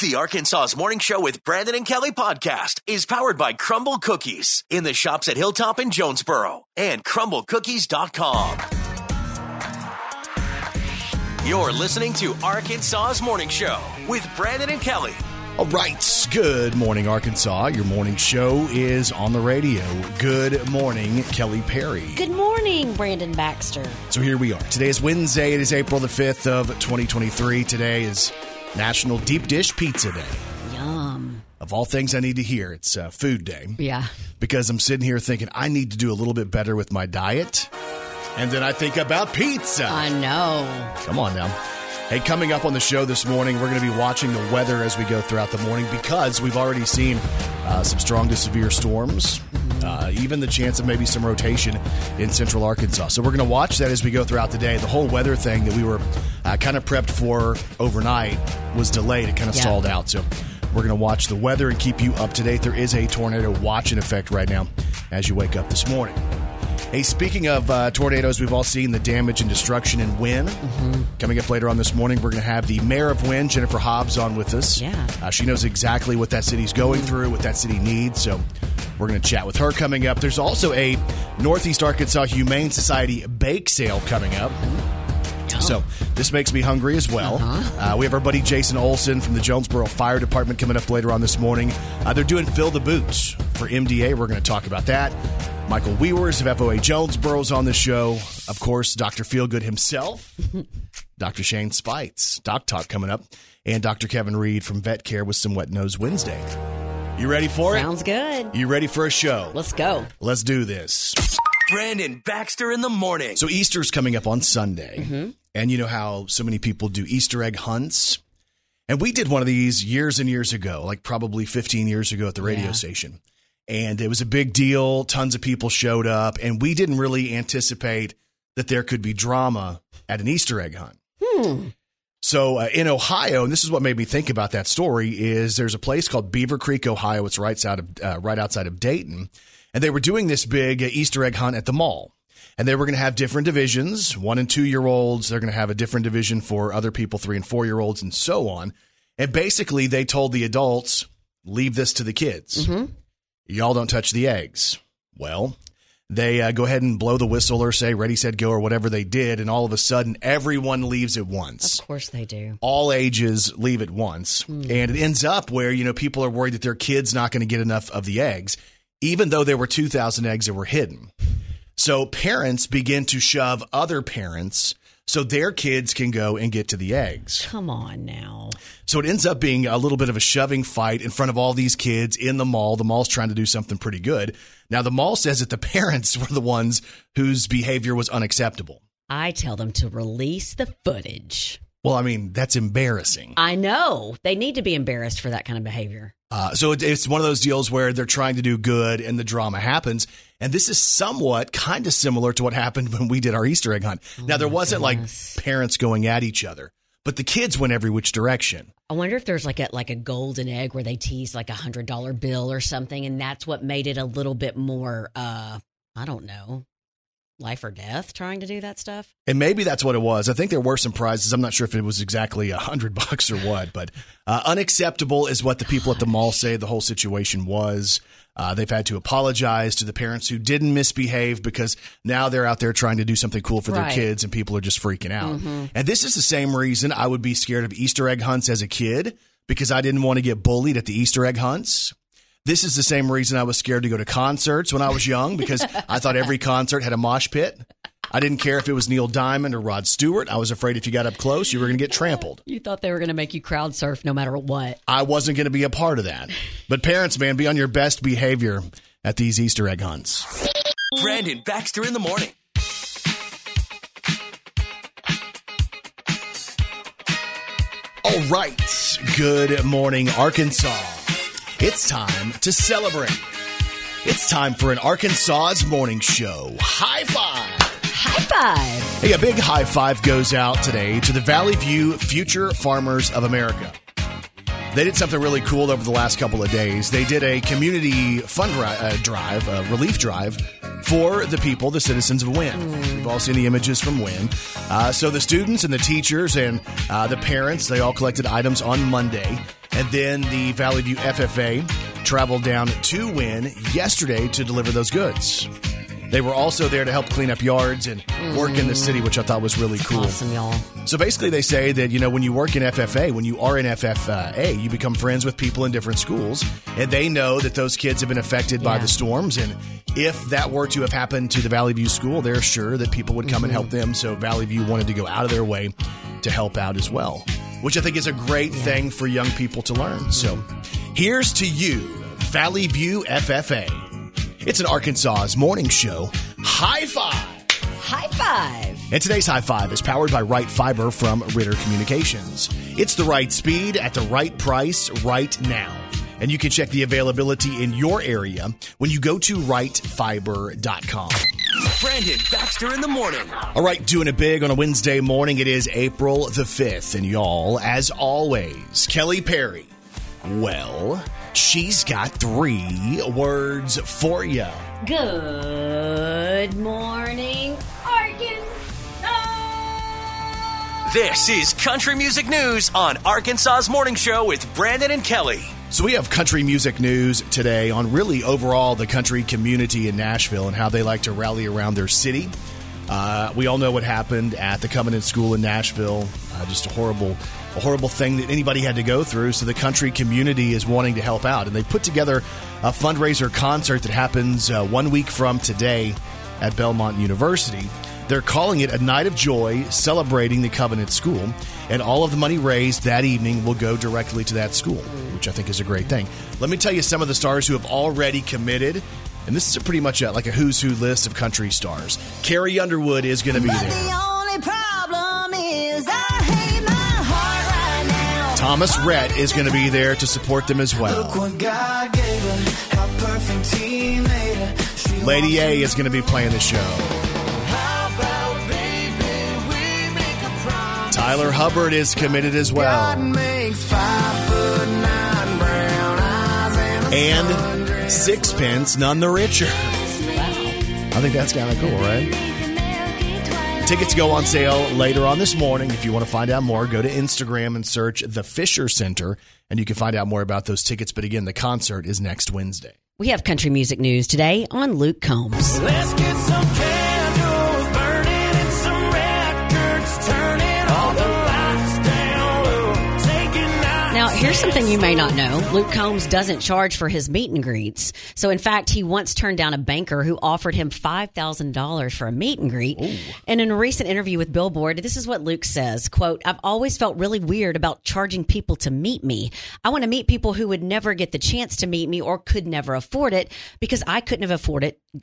The Arkansas's Morning Show with Brandon and Kelly podcast is powered by Crumble Cookies in the shops at Hilltop and Jonesboro and CrumbleCookies.com. You're listening to Arkansas's Morning Show with Brandon and Kelly. All right. Good morning, Arkansas. Your morning show is on the radio. Good morning, Kelly Perry. Good morning, Brandon Baxter. So here we are. Today is Wednesday. It is April the 5th of 2023. Today is National Deep Dish Pizza Day. Yum. Of all things I need to hear, it's food day. Yeah. Because I'm sitting here thinking I need to do a little bit better with my diet. And then I think about pizza. I know. Come on now. Hey, coming up on the show this morning, we're going to be watching the weather as we go throughout the morning because we've already seen some strong to severe storms, even the chance of maybe some rotation in central Arkansas. So we're going to watch that as we go throughout the day. The whole weather thing that we were kind of prepped for overnight was delayed. It kind of stalled out. So we're going to watch the weather and keep you up to date. There is a tornado watch in effect right now as you wake up this morning. Hey, speaking of tornadoes, we've all seen the damage and destruction in Wynn. Mm-hmm. Coming up later on this morning, we're going to have the mayor of Wynn, Jennifer Hobbs, on with us. Yeah, she knows exactly what that city's going through, what that city needs. So we're going to chat with her coming up. There's also a Northeast Arkansas Humane Society bake sale coming up. Oh. So this makes me hungry as well. Uh-huh. We have our buddy Jason Olson from the Jonesboro Fire Department coming up later on this morning. They're doing Fill the Boots for MDA. We're going to talk about that. Mikel Wewers of FOA Jonesboro's on the show. Of course, Dr. Feelgood himself, Dr. Shane Speights, Doc Talk coming up, and Dr. Kevin Reed from Vet Care with some Wet Nose Wednesday. You ready for Sounds it? Sounds good. You ready for a show? Let's go. Let's do this. Brandon Baxter in the morning. So Easter's coming up on Sunday, and you know how so many people do Easter egg hunts? And we did one of these years and years ago, like probably 15 years ago at the radio station. And it was a big deal. Tons of people showed up. And we didn't really anticipate that there could be drama at an Easter egg hunt. So in Ohio, and this is what made me think about that story, is there's a place called Beaver Creek, Ohio. It's right outside of Dayton. And they were doing this big Easter egg hunt at the mall. And they were going to have different divisions, 1- and 2-year-olds. They're going to have a different division for other people, 3- and 4-year-olds, and so on. And basically, they told the adults, leave this to the kids. Y'all don't touch the eggs. Well, they go ahead and blow the whistle or say ready, set, go or whatever they did. And all of a sudden, everyone leaves at once. Of course they do. All ages leave at once. And it ends up where, you know, people are worried that their kid's not going to get enough of the eggs, even though there were 2,000 eggs that were hidden. So parents begin to shove other parents so their kids can go and get to the eggs. Come on now. So it ends up being a little bit of a shoving fight in front of all these kids in the mall. The mall's trying to do something pretty good. Now, the mall says that the parents were the ones whose behavior was unacceptable. I tell them to release the footage. Well, I mean, that's embarrassing. I know. They need to be embarrassed for that kind of behavior. So it's one of those deals where they're trying to do good and the drama happens. And this is somewhat kind of similar to what happened when we did our Easter egg hunt. Oh, now, there wasn't like parents going at each other, but the kids went every which direction. I wonder if there's like a golden egg where they teased like $100 bill or something. And that's what made it a little bit more, I don't know, life or death trying to do that stuff. And maybe that's what it was. I think there were some prizes. I'm not sure if it was exactly $100 or what, but unacceptable is what the people at the mall say the whole situation was. They've had to apologize to the parents who didn't misbehave because now they're out there trying to do something cool for their kids and people are just freaking out. And this is the same reason I would be scared of Easter egg hunts as a kid because I didn't want to get bullied at the Easter egg hunts. This is the same reason I was scared to go to concerts when I was young because I thought every concert had a mosh pit. I didn't care if it was Neil Diamond or Rod Stewart. I was afraid if you got up close, you were going to get trampled. You thought they were going to make you crowd surf no matter what. I wasn't going to be a part of that. But parents, man, be on your best behavior at these Easter egg hunts. Brandon Baxter in the morning. All right. Good morning, Arkansas. It's time to celebrate. It's time for an Arkansas's Morning Show. High five. Hey, a big high five goes out today to the Valley View Future Farmers of America. They did something really cool over the last couple of days. They did a community fund drive, a relief drive for the people, the citizens of Wynn. We've all seen the images from Wynn. So the students and the teachers and the parents, they all collected items on Monday. And then the Valley View FFA traveled down to Wynn yesterday to deliver those goods. They were also there to help clean up yards and work in the city, which I thought was really cool. Awesome, y'all. So basically they say that, you know, when you work in FFA, when you are in FFA, you become friends with people in different schools. And they know that those kids have been affected by the storms. And if that were to have happened to the Valley View School, they're sure that people would come and help them. So Valley View wanted to go out of their way to help out as well, which I think is a great thing for young people to learn. So here's to you, Valley View FFA. It's an Arkansas's morning show. High five! High five! And today's high five is powered by Wright Fiber from Ritter Communications. It's the right speed at the right price right now. And you can check the availability in your area when you go to WrightFiber.com. Brandon Baxter in the morning. All right, doing it big on a Wednesday morning. It is April the 5th. And y'all, as always, Kelly Perry. Well, she's got 3 words for you. Good morning, Arkansas! This is Country Music News on Arkansas's Morning Show with Brandon and Kelly. So we have country music news today on really overall the country community in Nashville and how they like to rally around their city. We all know what happened at the Covenant School in Nashville. Just a horrible thing that anybody had to go through. So the country community is wanting to help out. And they put together a fundraiser concert that happens 1 week from today at Belmont University. They're calling it a night of joy, celebrating the Covenant School. And all of the money raised that evening will go directly to that school, which I think is a great thing. Let me tell you some of the stars who have already committed. And this is pretty much like a who's who list of country stars. Carrie Underwood is going to be there. The only problem is I hate my heart right now. Thomas Rhett is going to be there to support them as well. Look what God gave her, how perfect He made her. Lady A is going to be playing the show. How about baby, we make a promise. Tyler Hubbard is committed as well. God makes 5'9" brown eyes and Sixpence None the Richer. Wow. I think that's kind of cool, right? Tickets go on sale later on this morning. If you want to find out more, go to Instagram and search the Fisher Center, and you can find out more about those tickets. But again, the concert is next Wednesday. We have country music news today on Luke Combs. Let's get some candles burning and some records turning all the lights down low. Now, here's something you may not know. Luke Combs doesn't charge for his meet and greets. So, in fact, he once turned down a banker who offered him $5,000 for a meet and greet. Ooh. And in a recent interview with Billboard, this is what Luke says, quote, "I've always felt really weird about charging people to meet me. I want to meet people who would never get the chance to meet me or could never afford it because I couldn't have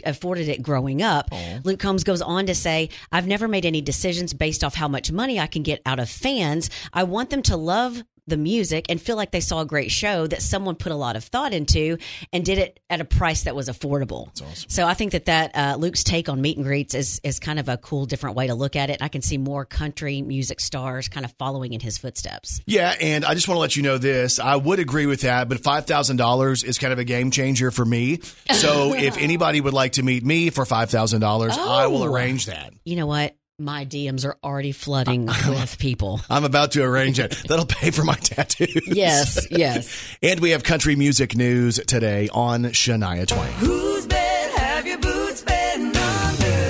afforded it growing up." Oh. Luke Combs goes on to say, "I've never made any decisions based off how much money I can get out of fans. I want them to love the music and feel like they saw a great show that someone put a lot of thought into and did it at a price that was affordable." That's awesome. So I think that Luke's take on meet and greets is kind of a cool, different way to look at it. I can see more country music stars kind of following in his footsteps. Yeah, and I just want to let you know this. I would agree with that, but $5,000 is kind of a game changer for me. So if anybody would like to meet me for $5,000, I will arrange that. You know what? My DMs are already flooding with people. I'm about to arrange it. That'll pay for my tattoos. Yes, yes. And we have country music news today on Shania Twain. Whose bed have your boots been under?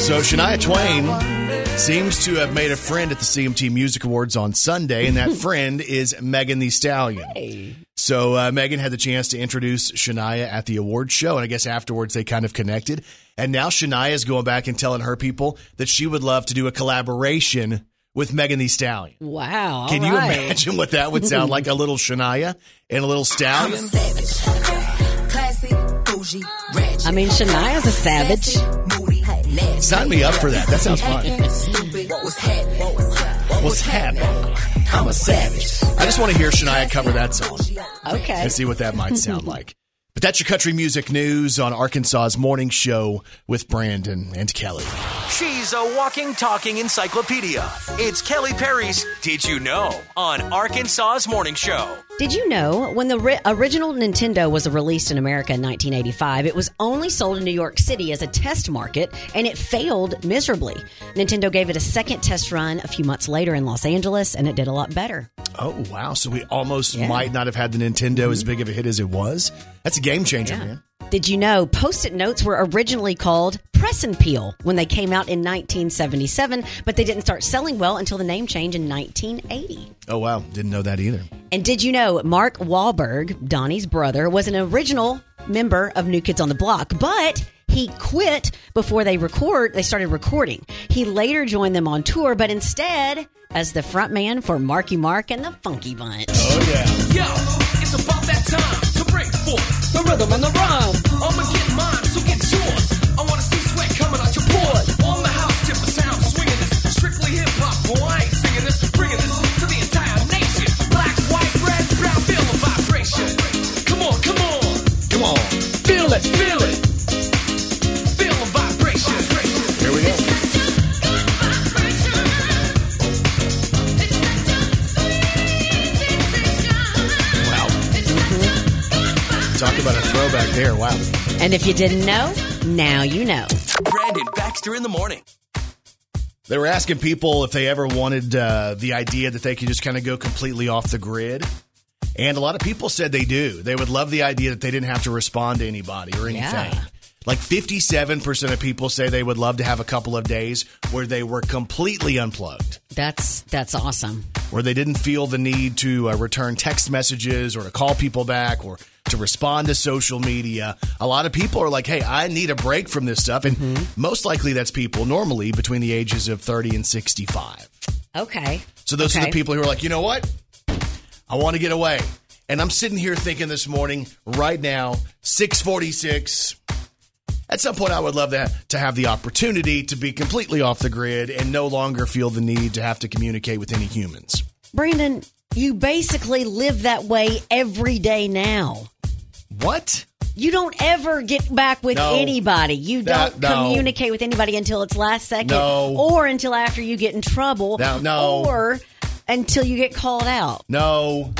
So Shania Twain seems to have made a friend at the CMT Music Awards on Sunday, and that friend is Megan Thee Stallion. Hey. So Megan had the chance to introduce Shania at the awards show, and I guess afterwards they kind of connected. And now Shania is going back and telling her people that she would love to do a collaboration with Megan Thee Stallion. Wow. Can you imagine what that would sound like? A little Shania and a little Stallion? I mean, Shania's a savage. Sign me up for that. That sounds fun. What's happening? I'm a savage. I just want to hear Shania cover that song. Okay. And see what that might sound like. But that's your country music news on Arkansas's Morning Show with Brandon and Kelly. She's a walking, talking encyclopedia. It's Kelly Perry's Did You Know on Arkansas's Morning Show. Did you know when the original Nintendo was released in America in 1985, it was only sold in New York City as a test market, and it failed miserably. Nintendo gave it a second test run a few months later in Los Angeles, and it did a lot better. Oh, wow. So we almost might not have had the Nintendo as big of a hit as it was. That's a game changer, man. Did you know Post-it notes were originally called Press and Peel when they came out in 1977, but they didn't start selling well until the name change in 1980. Oh, wow. Didn't know that either. And did you know Mark Wahlberg, Donnie's brother, was an original member of New Kids on the Block, but he quit before they started recording. He later joined them on tour, but instead as the front man for Marky Mark and the Funky Bunch. Oh, yeah. Yo, it's about that time to break forth. The rhythm and the rhyme. I'ma get mine, so get yours. I wanna see sweat coming out your pores. On the house tip, the sound swinging this. Strictly hip hop, boy, I ain't singing this. Bringing this to the entire nation. Black, white, red, brown, feel the vibration. Come on, come on, come on. Feel it, feel it. Feel the vibration. Here we go. Talk about a throwback there. Wow. And if you didn't know, now you know. Brandon Baxter in the morning. They were asking people if they ever wanted the idea that they could just kind of go completely off the grid. And a lot of people said they do. They would love the idea that they didn't have to respond to anybody or anything. Yeah. Like 57% of people say they would love to have a couple of days where they were completely unplugged. That's awesome. Where they didn't feel the need to return text messages or to call people back or to respond to social media. A lot of people are like, hey, I need a break from this stuff. And most likely that's people normally between the ages of 30 and 65. Okay. So those are the people who are like, you know what? I want to get away. And I'm sitting here thinking this morning, right now, 6:46. At some point, I would love to have the opportunity to be completely off the grid and no longer feel the need to have to communicate with any humans. Brandon, you basically live that way every day now. What? You don't ever get back with anybody. You don't communicate with anybody until it's last second. No. Or until after you get in trouble. No. Or until you get called out. No.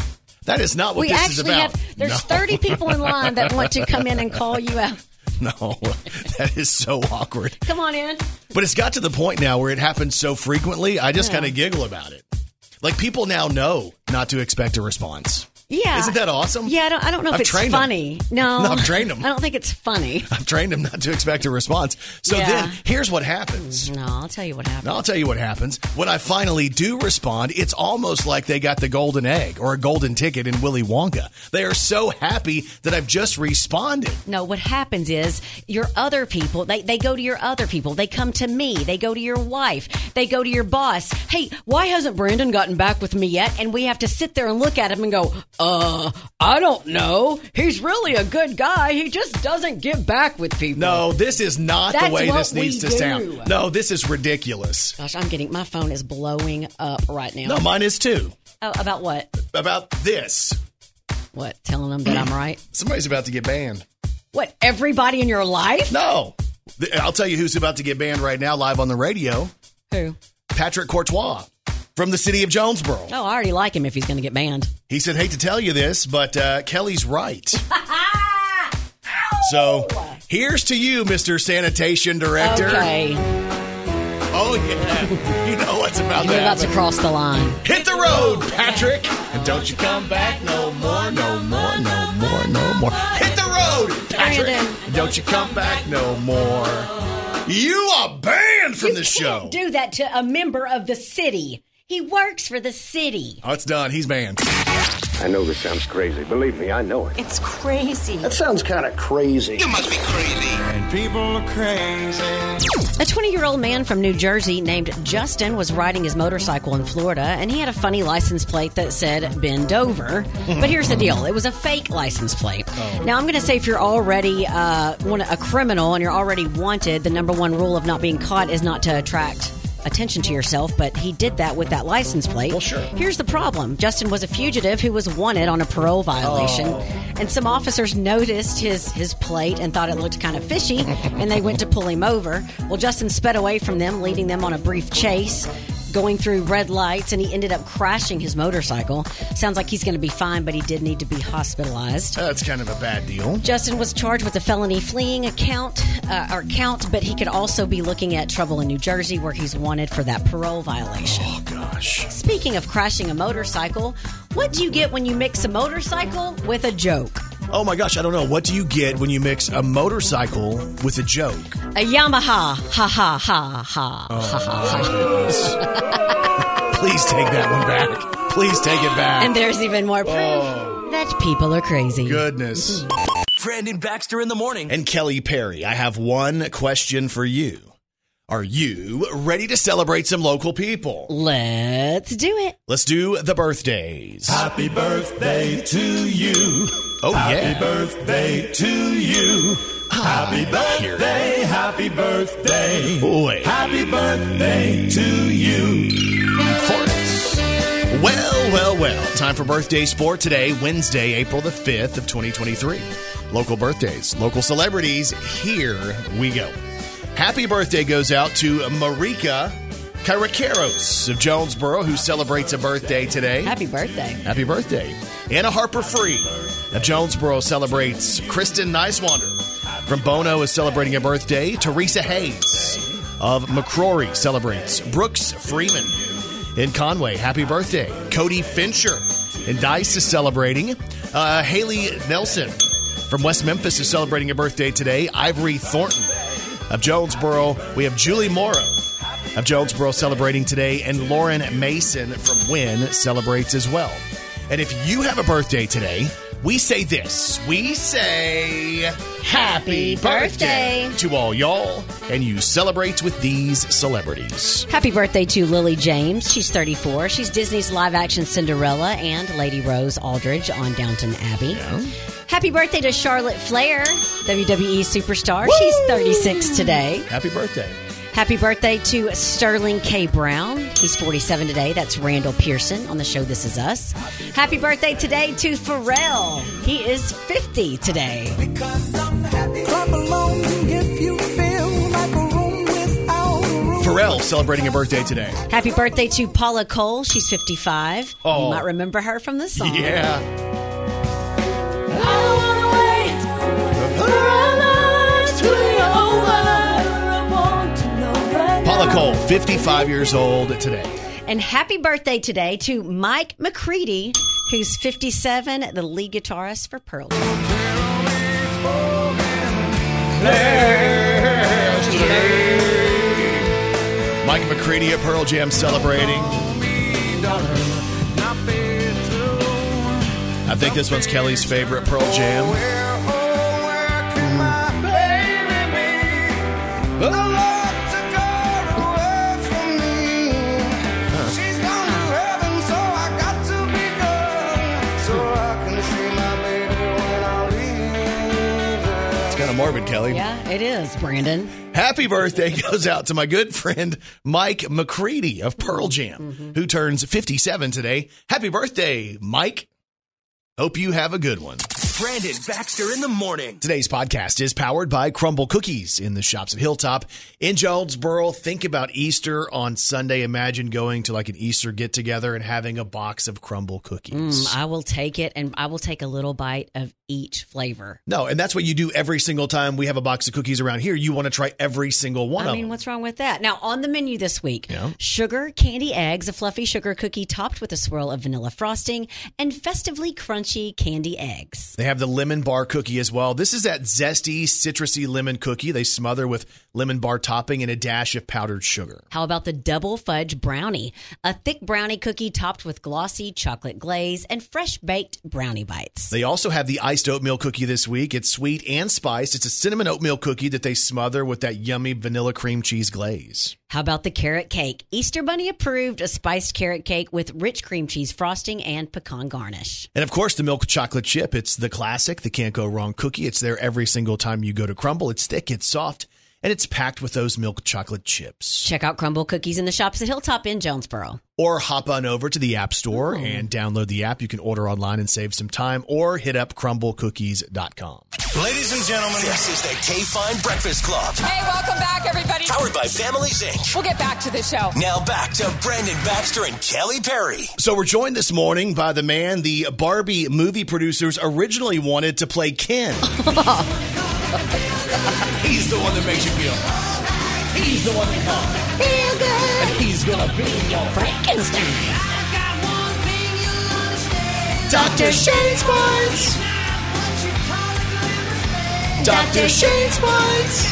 That is not what this is about. There's 30 people in line that want to come in and call you out. No, that is so awkward. Come on in. But it's got to the point now where it happens so frequently, I just kind of giggle about it. Like, people now know not to expect a response. Yeah. Isn't that awesome? Yeah, I don't know if it's funny. No, I've trained them. I don't think it's funny. I've trained them not to expect a response. So then, here's what happens. I'll tell you what happens. When I finally do respond, it's almost like they got the golden egg or a golden ticket in Willy Wonka. They are so happy that I've just responded. No, what happens is your other people, they go to your other people. They come to me. They go to your wife. They go to your boss. Hey, why hasn't Brandon gotten back with me yet? And we have to sit there and look at him and go, I don't know. He's really a good guy. He just doesn't get back with people. No, this is not the way this needs to sound. No, this is ridiculous. Gosh, my phone is blowing up right now. No, mine is too. Oh, about what? About this. What, telling them that I'm right? Somebody's about to get banned. What, everybody in your life? No. I'll tell you who's about to get banned right now live on the radio. Who? Patrick Courtois. From the city of Jonesboro. Oh, I already like him if he's going to get banned. He said, hate to tell you this, but Kelly's right. So here's to you, Mr. Sanitation Director. Okay. Oh, yeah. You know what's about to happen. You're about to cross the line. Hit the road, Patrick. And don't you come back no more, no more, no more, no more. Hit the road, Patrick. And don't you come back no more. You are banned from the show. You can't do that to a member of the city. He works for the city. Oh, it's done. He's banned. I know this sounds crazy. Believe me, I know it. It's crazy. That sounds kind of crazy. You must be crazy. And people are crazy. A 20-year-old man from New Jersey named Justin was riding his motorcycle in Florida, and he had a funny license plate that said, bend over. But here's the deal. It was a fake license plate. Oh. Now, I'm going to say if you're already a criminal and you're already wanted, the number one rule of not being caught is not to attract attention to yourself, but he did that with that license plate. Well, sure. Here's the problem. Justin was a fugitive who was wanted on a parole violation, and some officers noticed his plate and thought it looked kind of fishy, and they went to pull him over. Well, Justin sped away from them, leading them on a brief chase. going through red lights, and he ended up crashing his motorcycle. Sounds like he's going to be fine, but he did need to be hospitalized. That's kind of a bad deal. Justin was charged with a felony fleeing count, but he could also be looking at trouble in New Jersey, where he's wanted for that parole violation. Oh, gosh. Speaking of crashing a motorcycle, what do you get when you mix a motorcycle with a joke? Oh, my gosh, I don't know. What do you get when you mix a motorcycle with a joke? A Yamaha. Ha, ha, ha, ha. Oh, ha, ha. Please take that one back. Please take it back. And there's even more proof that people are crazy. Goodness. Brandon Baxter in the morning. And Kelly Perry, I have one question for you. Are you ready to celebrate some local people? Let's do it. Let's do the birthdays. Happy birthday to you. Oh, happy birthday to you. Happy birthday, happy birthday. Boy. Happy birthday to you. Sports. Well, well, well. Time for birthday sport today, Wednesday, April the 5th of 2023. Local birthdays, local celebrities. Here we go. Happy birthday goes out to Marika Kyrakeros of Jonesboro, who celebrates a birthday today. Happy birthday. Happy birthday. Anna Harper Free of Jonesboro celebrates. Kristen Nicewander from Bono is celebrating a birthday. Teresa Hayes of McCrory celebrates. Brooks Freeman in Conway, happy birthday. Cody Fincher in Dice is celebrating. Haley Nelson from West Memphis is celebrating a birthday today. Ivory Thornton of Jonesboro. We have Julie Morrow of Jonesboro celebrating today, and Lauren Mason from Wynn celebrates as well. And if you have a birthday today, we say this. We say happy birthday to all y'all, and you celebrate with these celebrities. Happy birthday to Lily James. She's 34. She's Disney's live-action Cinderella and Lady Rose Aldridge on Downton Abbey. Yeah. Happy birthday to Charlotte Flair, WWE superstar. Woo! She's 36 today. Happy birthday. Happy birthday to Sterling K. Brown. He's 47 today. That's Randall Pearson on the show This Is Us. Happy birthday today to Pharrell. He is 50 today. Pharrell celebrating a birthday today. Happy birthday to Paula Cole. She's 55. Oh. You might remember her from the song. Yeah. Paula Cole, 55 years old today. And happy birthday today to Mike McCready, who's 57, the lead guitarist for Pearl Jam. Mike McCready at Pearl Jam celebrating. I think this one's Kelly's favorite Pearl Jam. Morbid, Kelly. Yeah, it is, Brandon. Happy birthday goes out to my good friend Mike McCready of Pearl Jam, who turns 57 today. Happy birthday, Mike. Hope you have a good one. Brandon Baxter in the morning. Today's podcast is powered by Crumble Cookies in the shops of Hilltop in Jonesboro. Think about Easter on Sunday. Imagine going to like an Easter get-together and having a box of Crumble Cookies. I will take it, and I will take a little bite of each flavor. No, and that's what you do every single time we have a box of cookies around here. You want to try every single one of them. I mean, what's wrong with that? Now, on the menu this week, sugar, candy eggs, a fluffy sugar cookie topped with a swirl of vanilla frosting, and festively crunchy candy eggs. They have the lemon bar cookie as well. This is that zesty, citrusy lemon cookie they smother with lemon bar topping and a dash of powdered sugar. How about the double fudge brownie? A thick brownie cookie topped with glossy chocolate glaze and fresh baked brownie bites. They also have the iced oatmeal cookie this week. It's sweet and spiced. It's a cinnamon oatmeal cookie that they smother with that yummy vanilla cream cheese glaze. How about the carrot cake? Easter Bunny approved a spiced carrot cake with rich cream cheese frosting and pecan garnish. And of course, the milk chocolate chip. It's the classic, the can't go wrong cookie. It's there every single time you go to Crumble. It's thick, it's soft, and it's packed with those milk chocolate chips. Check out Crumble Cookies in the shops at Hilltop in Jonesboro. Or hop on over to the App Store and download the app. You can order online and save some time, or hit up CrumbleCookies.com. Ladies and gentlemen, this is the K-Fine Breakfast Club. Hey, welcome back, everybody. Powered by Families, Inc. We'll get back to the show. Now back to Brandon Baxter and Kelly Perry. So we're joined this morning by the man the Barbie movie producers originally wanted to play Ken. He's the one that makes you feel. He's the one that comes. Feel good. And he's gonna be your Frankenstein. I've got one thing you'll understand. Dr. Shane Speights. Dr. Shane Speights.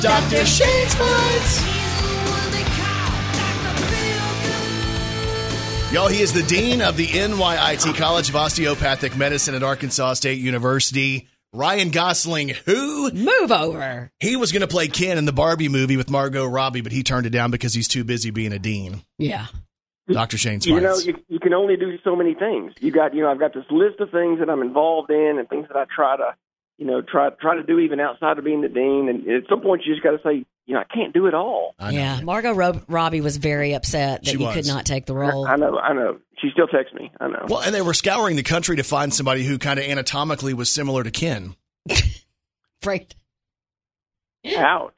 Dr. Shane Speights. Y'all, he is the dean of the NYIT College of Osteopathic Medicine at Arkansas State University. Ryan Gosling, who? Move over. He was going to play Ken in the Barbie movie with Margot Robbie, but he turned it down because he's too busy being a dean. Yeah. Dr. Shane Speights. You know, you can only do so many things. I've got this list of things that I'm involved in and things that I try to do even outside of being the dean. And at some point, you just got to say, I can't do it all. Yeah, Margot Robbie was very upset that you could not take the role. I know. She still texts me. I know. Well, and they were scouring the country to find somebody who kind of anatomically was similar to Ken. Right. Ouch.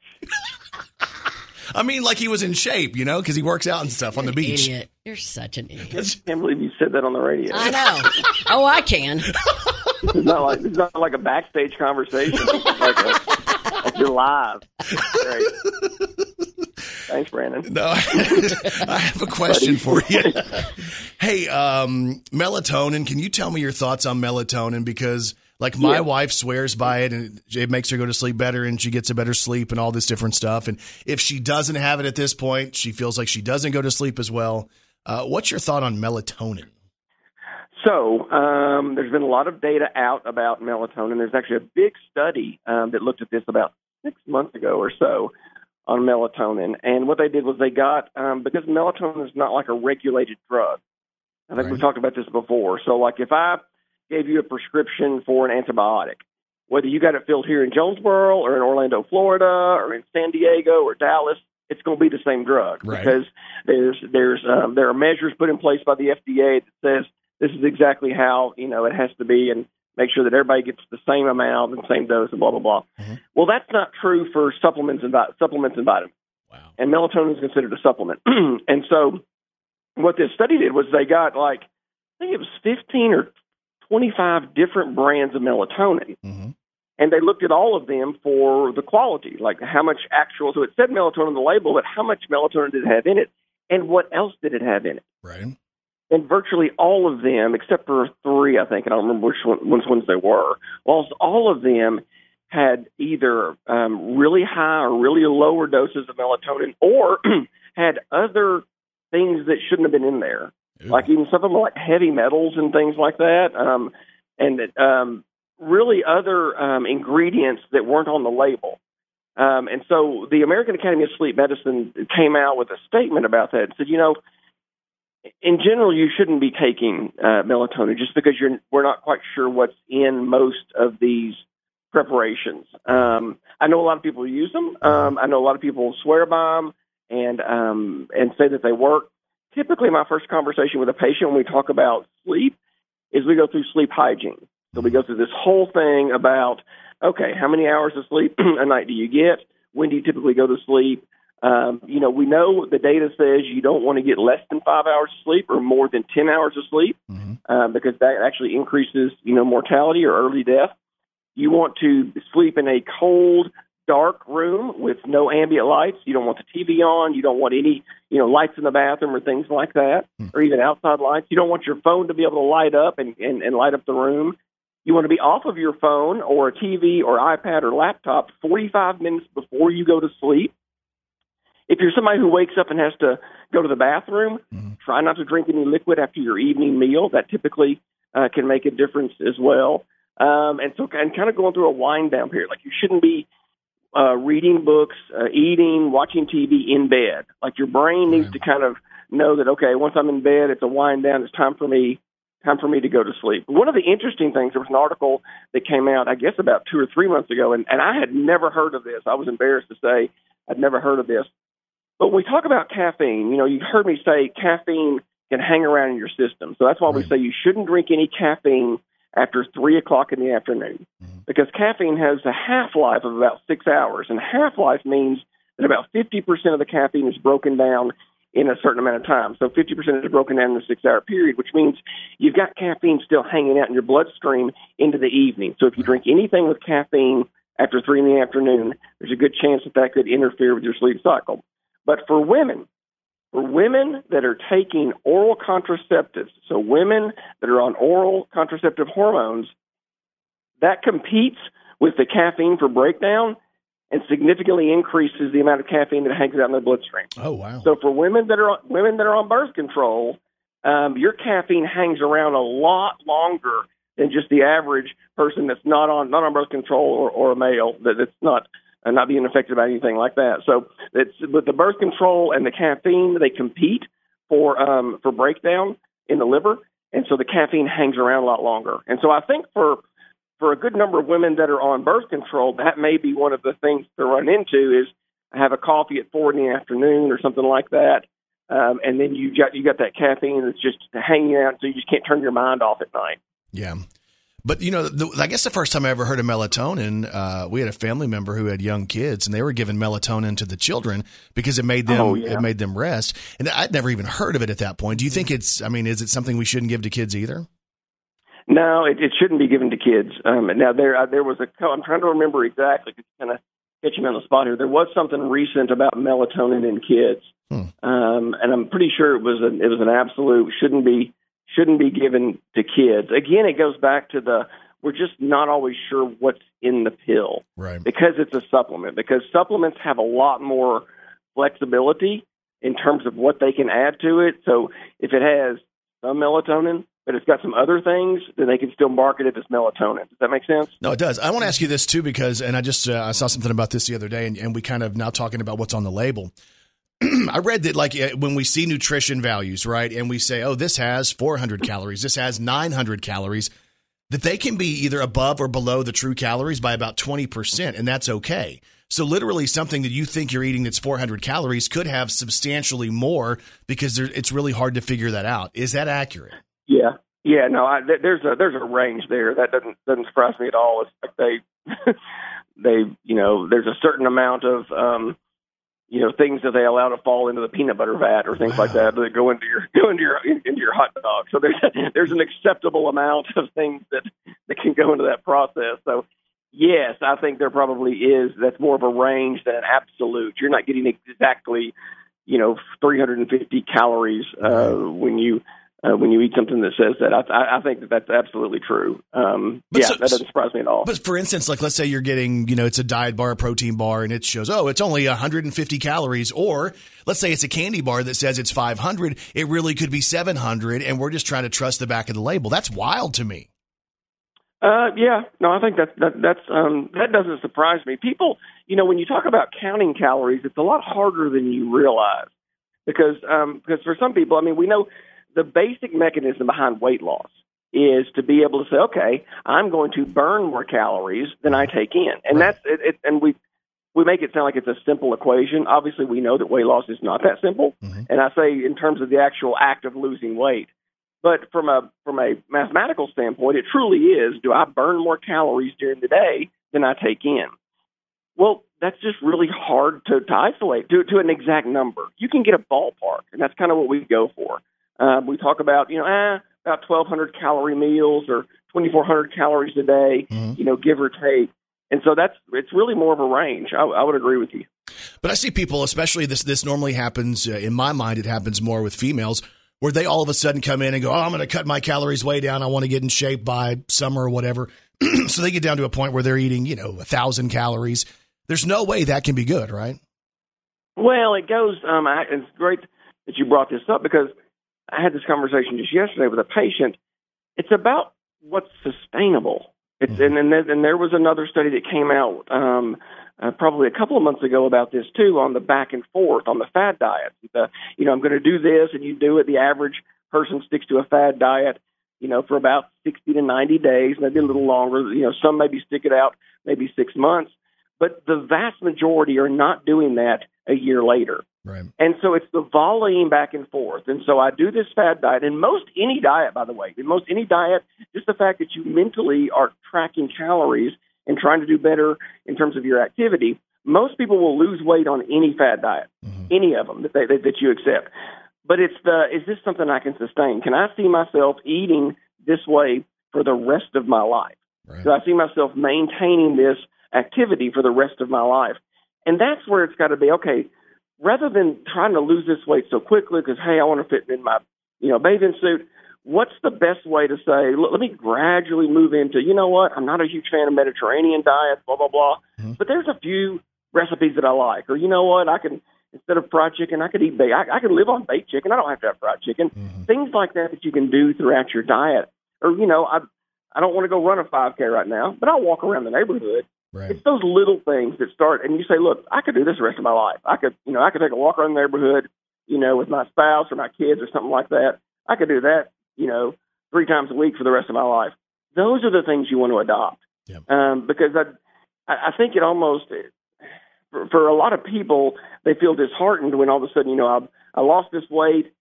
I mean, like he was in shape, because he works out and stuff on the beach. Idiot. You're such an idiot. I just can't believe you said that on the radio. I know. Oh, I can. It's not like a backstage conversation. It's like you're live. Great. Thanks, Brandon. No, I have a question for you. Hey, melatonin. Can you tell me your thoughts on melatonin? Because my wife swears by it, and it makes her go to sleep better, and she gets a better sleep and all this different stuff. And if she doesn't have it at this point, she feels like she doesn't go to sleep as well. What's your thought on melatonin? So there's been a lot of data out about melatonin. There's actually a big study that looked at this about 6 months ago or so on melatonin. And what they did was they got, because melatonin is not like a regulated drug. I think we've talked about this before. So if I gave you a prescription for an antibiotic, whether you got it filled here in Jonesboro or in Orlando, Florida, or in San Diego or Dallas, it's going to be the same drug because there are measures put in place by the FDA that says, this is exactly how, it has to be, and make sure that everybody gets the same amount and same dose and blah, blah, blah. Mm-hmm. Well, that's not true for supplements and vitamins. Wow. And melatonin is considered a supplement. And so what this study did was they got I think it was 15 or 25 different brands of melatonin. Mm-hmm. And they looked at all of them for the quality, how much actual. So it said melatonin on the label, but how much melatonin did it have in it? And what else did it have in it? Right. And virtually all of them, except for three, I think, and I don't remember which ones they were, whilst all of them had either really high or really lower doses of melatonin or had other things that shouldn't have been in there. Ooh. Even something like heavy metals and things like that, and really other ingredients that weren't on the label. And so the American Academy of Sleep Medicine came out with a statement about that and said, in general, you shouldn't be taking melatonin just because we're not quite sure what's in most of these preparations. I know a lot of people use them. I know a lot of people swear by them and say that they work. Typically, my first conversation with a patient when we talk about sleep is we go through sleep hygiene. So we go through this whole thing about, okay, how many hours of sleep a night do you get? When do you typically go to sleep? We know the data says you don't want to get less than 5 hours of sleep or more than 10 hours of sleep, because that actually increases, mortality or early death. You want to sleep in a cold, dark room with no ambient lights. You don't want the TV on. You don't want any, lights in the bathroom or things like that, or even outside lights. You don't want your phone to be able to light up and light up the room. You want to be off of your phone or a TV or iPad or laptop 45 minutes before you go to sleep. If you're somebody who wakes up and has to go to the bathroom, try not to drink any liquid after your evening meal. That typically can make a difference as well. And kind of going through a wind down period. You shouldn't be reading books, eating, watching TV in bed. Your brain needs to kind of know that, okay, once I'm in bed, it's a wind down. It's time for me time for me to go to sleep. One of the interesting things, there was an article that came out, I guess, about 2 or 3 months ago, and I had never heard of this. I was embarrassed to say I'd never heard of this. But when we talk about caffeine, you know, you've heard me say caffeine can hang around in your system. So that's why we say you shouldn't drink any caffeine after 3 o'clock in the afternoon, because caffeine has a half-life of about 6 hours, and half-life means that about 50% of the caffeine is broken down in a certain amount of time. So 50% is broken down in a 6-hour period, which means you've got caffeine still hanging out in your bloodstream into the evening. So if you drink anything with caffeine after 3 in the afternoon, there's a good chance that that could interfere with your sleep cycle. But for women that are taking oral contraceptives, so women that are on oral contraceptive hormones, that competes with the caffeine for breakdown and significantly increases the amount of caffeine that hangs out in the bloodstream. Oh, wow. So for women that are on birth control, your caffeine hangs around a lot longer than just the average person that's not on birth control or a male that's not being affected by anything like that. So it's with the birth control and the caffeine, they compete for breakdown in the liver, and so the caffeine hangs around a lot longer. And so I think for a good number of women that are on birth control, that may be one of the things to run into is have a coffee at 4 in the afternoon or something like that, and then you got that caffeine that's just hanging out, so you just can't turn your mind off at night. Yeah. But, you know, I guess the first time I ever heard of melatonin, we had a family member who had young kids, and they were giving melatonin to the children because it made them rest. And I'd never even heard of it at that point. Do you think is it something we shouldn't give to kids either? No, it shouldn't be given to kids. Now, there was I'm trying to remember exactly, because kind of catch me on the spot here. There was something recent about melatonin in kids, and I'm pretty sure it was an absolute shouldn't be given to kids. Again, it goes back to we're just not always sure what's in the pill, right? Because it's a supplement, because supplements have a lot more flexibility in terms of what they can add to it. So if it has some melatonin, but it's got some other things, then they can still market it as melatonin. Does that make sense? No, it does. I want to ask you this too, because, and I just I saw something about this the other day, and we kind of now talking about what's on the label. I read that, like, when we see nutrition values, right, and we say, oh, this has 400 calories, this has 900 calories, that they can be either above or below the true calories by about 20%, and that's okay. So literally something that you think you're eating that's 400 calories could have substantially more, because it's really hard to figure that out. Is that accurate? Yeah. Yeah, no, there's a range there. That doesn't surprise me at all. It's like they you know, there's a certain amount of you know, things that they allow to fall into the peanut butter vat or things like that that go into your hot dog. So there's an acceptable amount of things that can go into that process. So yes, I think there probably is. That's more of a range than an absolute. You're not getting exactly, you know, 350 calories when you eat something that says that. I think that that's absolutely true. That doesn't surprise me at all. But for instance, like, let's say you're getting, you know, it's a diet bar, a protein bar, and it shows, oh, it's only 150 calories. Or let's say it's a candy bar that says it's 500. It really could be 700. And we're just trying to trust the back of the label. That's wild to me. Yeah, no, I think that doesn't surprise me. People, you know, when you talk about counting calories, it's a lot harder than you realize, because for some people, I mean, we know, the basic mechanism behind weight loss is to be able to say, okay, I'm going to burn more calories than I take in. And that's it. And we make it sound like it's a simple equation. Obviously, we know that weight loss is not that simple. Mm-hmm. And I say in terms of the actual act of losing weight. But from a mathematical standpoint, it truly is, do I burn more calories during the day than I take in? Well, that's just really hard to isolate to an exact number. You can get a ballpark, and that's kind of what we go for. We talk about, you know, about 1,200 calorie meals or 2,400 calories a day, you know, give or take. And so it's really more of a range. I would agree with you. But I see people, especially this normally happens, in my mind, it happens more with females, where they all of a sudden come in and go, oh, I'm going to cut my calories way down. I want to get in shape by summer or whatever. So they get down to a point where they're eating, you know, 1,000 calories. There's no way that can be good, right? Well, it goes, it's great that you brought this up, because I had this conversation just yesterday with a patient. It's about what's sustainable. And there was another study that came out probably a couple of months ago about this too, on the back and forth, on the fad diet. You know, I'm going to do this, and you do it. The average person sticks to a fad diet you know, for about 60 to 90 days, maybe a little longer. You know, some maybe stick it out maybe 6 months, but the vast majority are not doing that a year later. Right. And so it's the volleying back and forth. And so I do this fad diet, and most any diet, by the way, in most any diet, just the fact that you mentally are tracking calories and trying to do better in terms of your activity, most people will lose weight on any fad diet, any of them that you accept. But it's the, is this something I can sustain? Can I see myself eating this way for the rest of my life? Right. Do I see myself maintaining this activity for the rest of my life? And that's where it's got to be, okay, rather than trying to lose this weight so quickly because, hey, I want to fit in my, you know, bathing suit, what's the best way to say, let me gradually move into, you know what, I'm not a huge fan of Mediterranean diets, blah, blah, blah, but there's a few recipes that I like. Or, you know what, I can, instead of fried chicken, I could eat I could live on baked chicken. I don't have to have fried chicken. Things like that that you can do throughout your diet. Or, you know, I don't want to go run a 5K right now, but I'll walk around the neighborhood. Right. It's those little things that start, and you say, look, I could do this the rest of my life. I could take a walk around the neighborhood, you know, with my spouse or my kids or something like that. I could do that, you know, 3 times a week for the rest of my life. Those are the things you want to adopt. Yep. Because I think it almost, for a lot of people, they feel disheartened when all of a sudden, you know, I lost this weight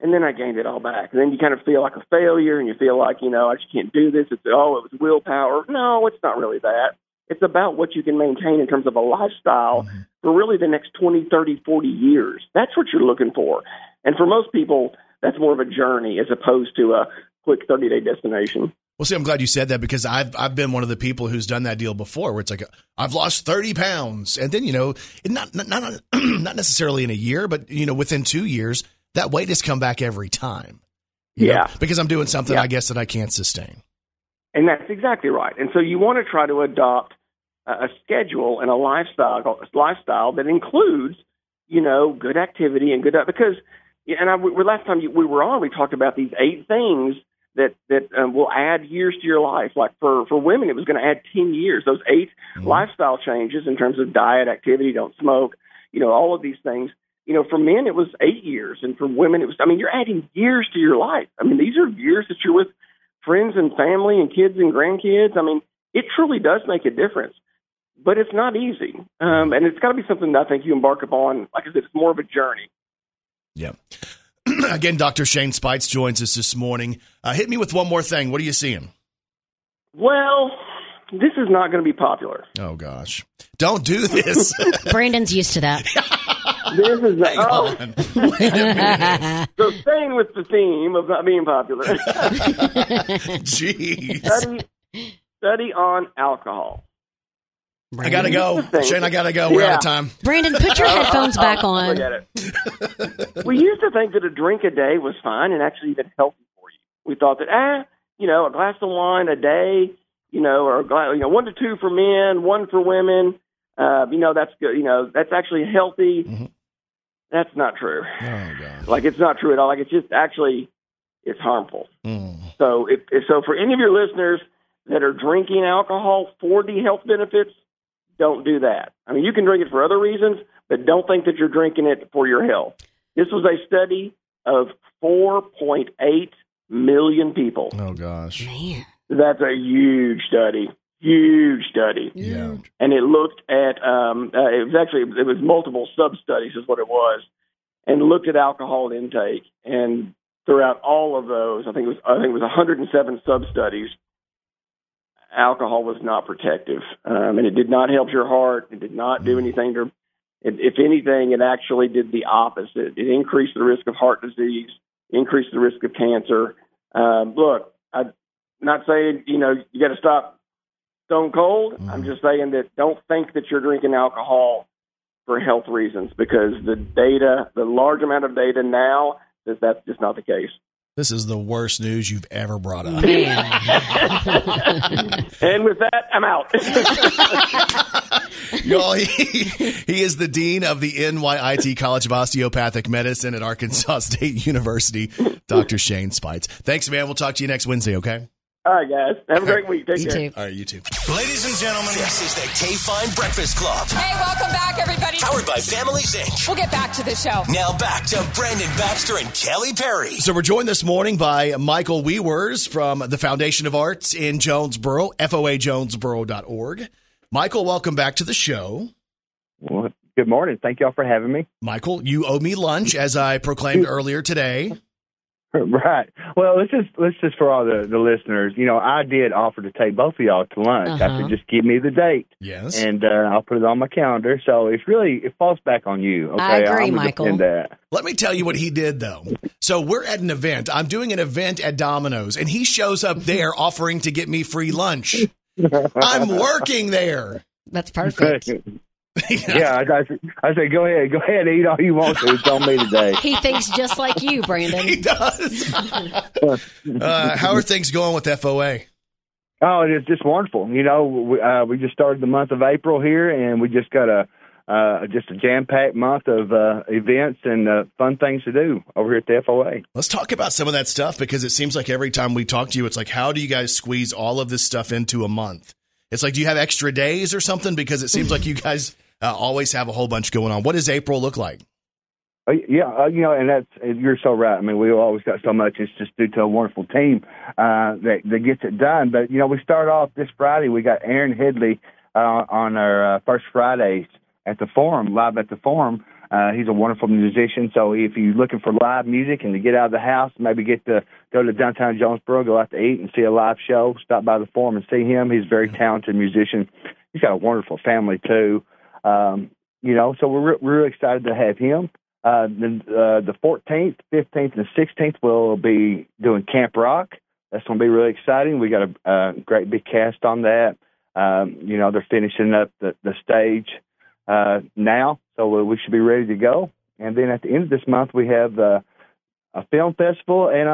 and then I gained it all back. And then you kind of feel like a failure and you feel like, you know, I just can't do this. It's, oh, it was willpower. No, it's not really that. It's about what you can maintain in terms of a lifestyle for really the next 20, 30, 40 years. That's what you're looking for. And for most people, that's more of a journey as opposed to a quick 30-day destination. Well, see, I'm glad you said that because I've been one of the people who's done that deal before where it's like, I've lost 30 pounds. And then, you know, not necessarily in a year, but, you know, within 2 years, that weight has come back every time. You know? Because I'm doing something, I guess, that I can't sustain. And that's exactly right. And so you want to try to adopt a schedule and a lifestyle that includes, you know, good activity and good, because, and last time we were on, we talked about these 8 things that will add years to your life. Like for women, it was going to add 10 years, those 8 lifestyle changes in terms of diet, activity, don't smoke, you know, all of these things. You know, for men, it was 8 years. And for women, it was, I mean, you're adding years to your life. I mean, these are years that you're with friends and family and kids and grandkids. I mean, it truly does make a difference. But it's not easy. And it's got to be something that I think you embark upon. Like I said, it's more of a journey. Yeah. Again, Dr. Shane Speights joins us this morning. Hit me with one more thing. What are you seeing? Well, this is not going to be popular. Oh, gosh. Don't do this. Brandon's used to that. This is so staying with the theme of not being popular. Jeez. Study on alcohol. Brandon. I gotta go, Shane. I gotta go. We're out of time. Brandon, put your headphones back on. Look at it. We used to think that a drink a day was fine and actually even healthy for you. We thought that, you know, a glass of wine a day, you know, or a glass, you know, 1 to 2 for men, 1 for women. You know, that's good. You know, that's actually healthy. Mm-hmm. That's not true. Oh, God. Like, it's not true at all. Like, it's just actually, it's harmful. So, so for any of your listeners that are drinking alcohol for the health benefits, don't do that. I mean, you can drink it for other reasons, but don't think that you're drinking it for your health. This was a study of 4.8 million people. Oh, gosh. Man. That's a huge study. Huge study. Yeah. And it looked at, it was multiple sub-studies is what it was, and looked at alcohol intake. And throughout all of those, I think it was 107 sub-studies, alcohol was not protective, and it did not help your heart. It did not do anything to. If anything, it actually did the opposite. It increased the risk of heart disease, increased the risk of cancer. Look, I'm not saying you know you got to stop stone cold. I'm just saying that don't think that you're drinking alcohol for health reasons because the data, the large amount of data now, says that's just not the case. This is the worst news you've ever brought up. And with that, I'm out. Y'all, he is the dean of the NYIT College of Osteopathic Medicine at Arkansas State University, Dr. Shane Speights. Thanks, man. We'll talk to you next Wednesday, okay? All right, guys. Have a great week. Take care. All right, you too. Ladies and gentlemen, this is the K-Fine Breakfast Club. Hey, welcome back, everybody. Powered by Families, Inc. We'll get back to the show. Now back to Brandon Baxter and Kelly Perry. So we're joined this morning by Mikel Wewers from the Foundation of Arts in Jonesboro, foajonesboro.org. Mikel, welcome back to the show. Well, good morning. Thank you all for having me. Mikel, you owe me lunch, as I proclaimed earlier today. Right. Well, let's just for all the listeners, you know, I did offer to take both of y'all to lunch. I said, just give me the date. Yes. And I'll put it on my calendar. So it falls back on you. Okay? I agree, Mikel. Let me tell you what he did, though. So we're at an event. I'm doing an event at Domino's, and he shows up there offering to get me free lunch. I'm working there. That's perfect. Yeah, I said, go ahead, eat all you want to. It's on me today. He thinks just like you, Brandon. He does. How are things going with FOA? Oh, it's just wonderful. You know, we just started the month of April here, and we just got a jam-packed month of events and fun things to do over here at the FOA. Let's talk about some of that stuff, because it seems like every time we talk to you, it's like, how do you guys squeeze all of this stuff into a month? It's like, do you have extra days or something? Because it seems like you guys always have a whole bunch going on. What does April look like? You know, and you're so right. I mean, we always got so much. It's just due to a wonderful team that gets it done. But, you know, we start off this Friday. We got Aaron Headley on our first Fridays at the Forum, live at the Forum. He's a wonderful musician. So if you're looking for live music and to get out of the house, maybe go to downtown Jonesboro, go out to eat and see a live show, stop by the Forum and see him. He's a very talented musician. He's got a wonderful family, too. You know, so we're really excited to have him. The 14th, 15th, and 16th, we'll be doing Camp Rock. That's going to be really exciting. We got a great big cast on that. You know, they're finishing up the stage now. So we should be ready to go. And then at the end of this month, we have a film festival and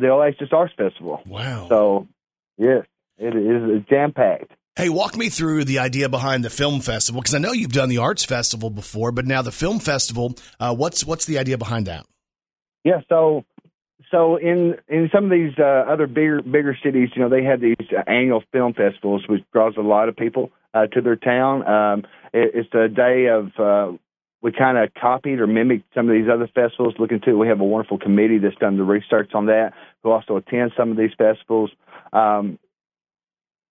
the Oasis Arts Festival. Wow. So, yes, it is jam-packed. Hey, walk me through the idea behind the film festival, because I know you've done the arts festival before, but now the film festival, what's the idea behind that? Yeah, so in some of these other bigger cities, you know, they have these annual film festivals, which draws a lot of people to their town. It's a day of... we kind of copied or mimicked some of these other festivals. We have a wonderful committee that's done the research on that, who also attends some of these festivals.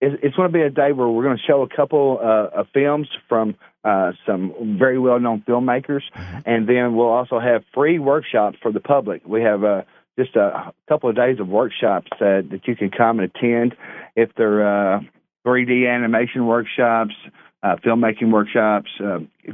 It's going to be a day where we're going to show a couple of films from some very well-known filmmakers, and then we'll also have free workshops for the public. We have just a couple of days of workshops that you can come and attend, if they're 3D animation workshops, filmmaking workshops,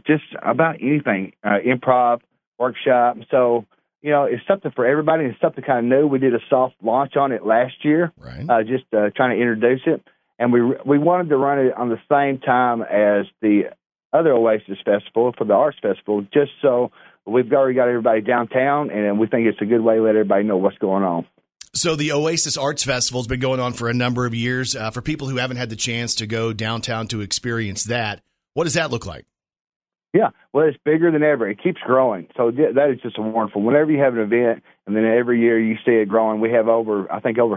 just about anything, improv workshop. So, you know, it's something for everybody. It's something kind of new. We did a soft launch on it last year, right. just trying to introduce it. And we wanted to run it on the same time as the other Oasis Festival for the Arts Festival, just so we've already got everybody downtown, and we think it's a good way to let everybody know what's going on. So the Oasis Arts Festival has been going on for a number of years. For people who haven't had the chance to go downtown to experience that, what does that look like? Yeah, well, it's bigger than ever. It keeps growing. So that is just wonderful. Whenever you have an event, and then every year you see it growing, we have over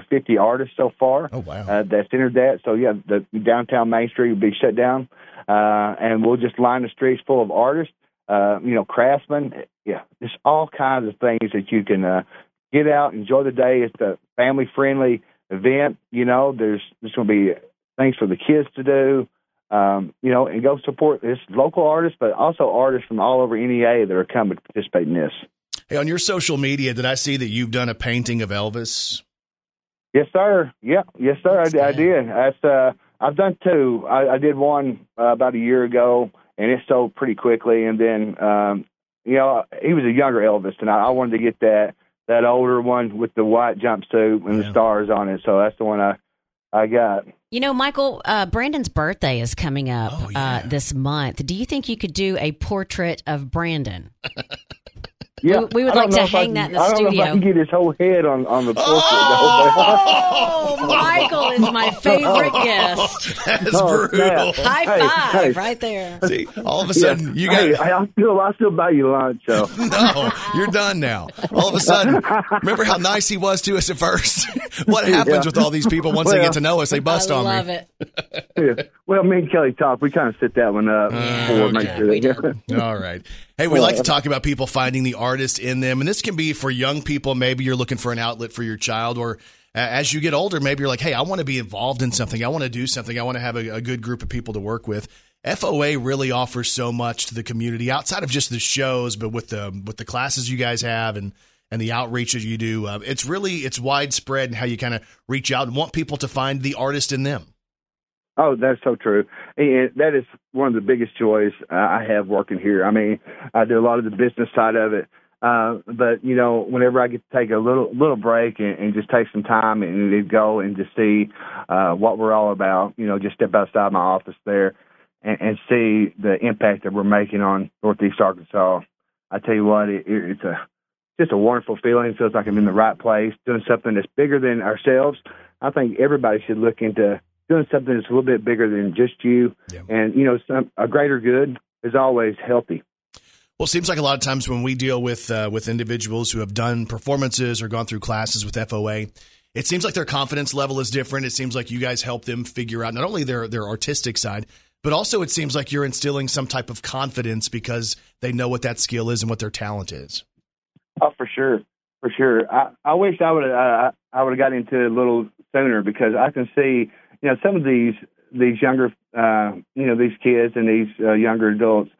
50 artists so far. Oh, wow. That's entered that. So, yeah, the downtown Main Street will be shut down, and we'll just line the streets full of artists, you know, craftsmen. Yeah, just all kinds of things that you can get out, enjoy the day. It's a family-friendly event. You know, there's going to be things for the kids to do, you know, and go support this local artists, but also artists from all over NEA that are coming to participate in this. Hey, on your social media, did I see that you've done a painting of Elvis? Yes, sir. Yeah. Yes, sir. I did. That's, I've done two. I did one about a year ago, and it sold pretty quickly. And then, you know, he was a younger Elvis, and I wanted to get that older one with the white jumpsuit and the stars on it. So that's the one I got. You know, Mikel, Brandon's birthday is coming up this month. Do you think you could do a portrait of Brandon? Yeah, we would like to hang that in the studio. I don't know if I can get his whole head on the portrait. Oh, Michael is my favorite guest. That's brutal. High five right there. See, all of a sudden you got. Hey, I'll still buy you lunch. So. No, you're done now. All of a sudden, remember how nice he was to us at first? What happens with all these people once they get to know us? They bust on me. I love it. Yeah. Well, me and Kelly talk. We kind of set that one up. Sure. All right. Hey, we like to talk about people finding the artist in them, and this can be for young people. Maybe you're looking for an outlet for your child, or as you get older, maybe you're like, hey, I want to be involved in something. I want to do something. I want to have a good group of people to work with. FOA really offers so much to the community outside of just the shows, but with the classes you guys have and the outreach that you do, it's widespread in how you kind of reach out and want people to find the artist in them. Oh, that's so true. And that is one of the biggest joys I have working here. I mean, I do a lot of the business side of it. But, you know, whenever I get to take a little break and just take some time and go and just see what we're all about, you know, just step outside my office there and see the impact that we're making on Northeast Arkansas. I tell you what, it's just a wonderful feeling. It feels like I'm in the right place, doing something that's bigger than ourselves. I think everybody should look into doing something that's a little bit bigger than just you. Yeah. And, you know, a greater good is always healthy. Well, it seems like a lot of times when we deal with individuals who have done performances or gone through classes with FOA, it seems like their confidence level is different. It seems like you guys help them figure out not only their artistic side, but also it seems like you're instilling some type of confidence because they know what that skill is and what their talent is. Oh, for sure. For sure. I wish I would have got into it a little sooner because I can see – you know, some of these younger, you know, these kids and these younger adults,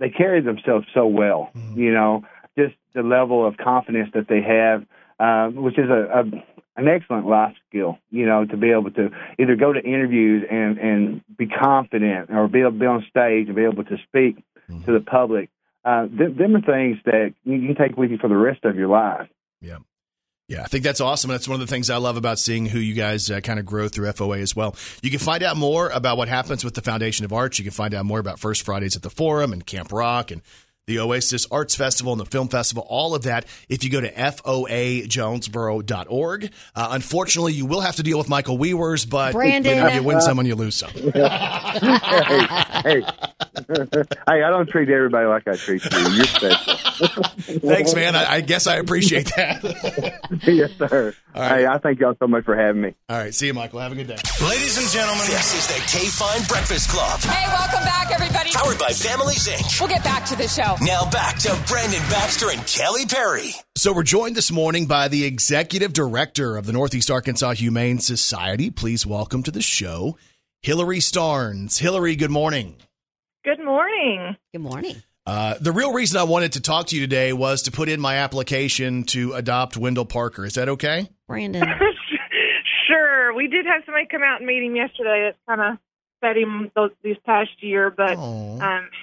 they carry themselves so well, you know, just the level of confidence that they have, which is an excellent life skill, you know, to be able to either go to interviews and be confident or be able to be on stage and be able to speak to the public. Them are things that you can take with you for the rest of your life. Yeah. Yeah, I think that's awesome. That's one of the things I love about seeing who you guys kind of grow through FOA as well. You can find out more about what happens with the Foundation of Arts. You can find out more about First Fridays at the Forum and Camp Rock and the Oasis Arts Festival and the Film Festival, all of that, if you go to foajonesboro.org. Unfortunately, you will have to deal with Mikel Wewers, but Brandon, you win some and you lose some. Hey, I don't treat everybody like I treat you. You're special. Thanks, man. I guess I appreciate that. Yes, sir. All right. Hey, I thank y'all so much for having me. All right. See you, Michael. Have a good day. Ladies and gentlemen, this is the K-Fine Breakfast Club. Hey, welcome back, everybody. Powered by Families, Inc. We'll get back to the show. Now back to Brandon Baxter and Kelly Perry. So we're joined this morning by the executive director of the Northeast Arkansas Humane Society. Please welcome to the show, Hillary Starnes. Hillary, good morning. Good morning. Good morning. The real reason I wanted to talk to you today was to put in my application to adopt Wendell Parker. Is that okay, Brandon? Sure. We did have somebody come out and meet him yesterday. It's kind of fed him this past year, but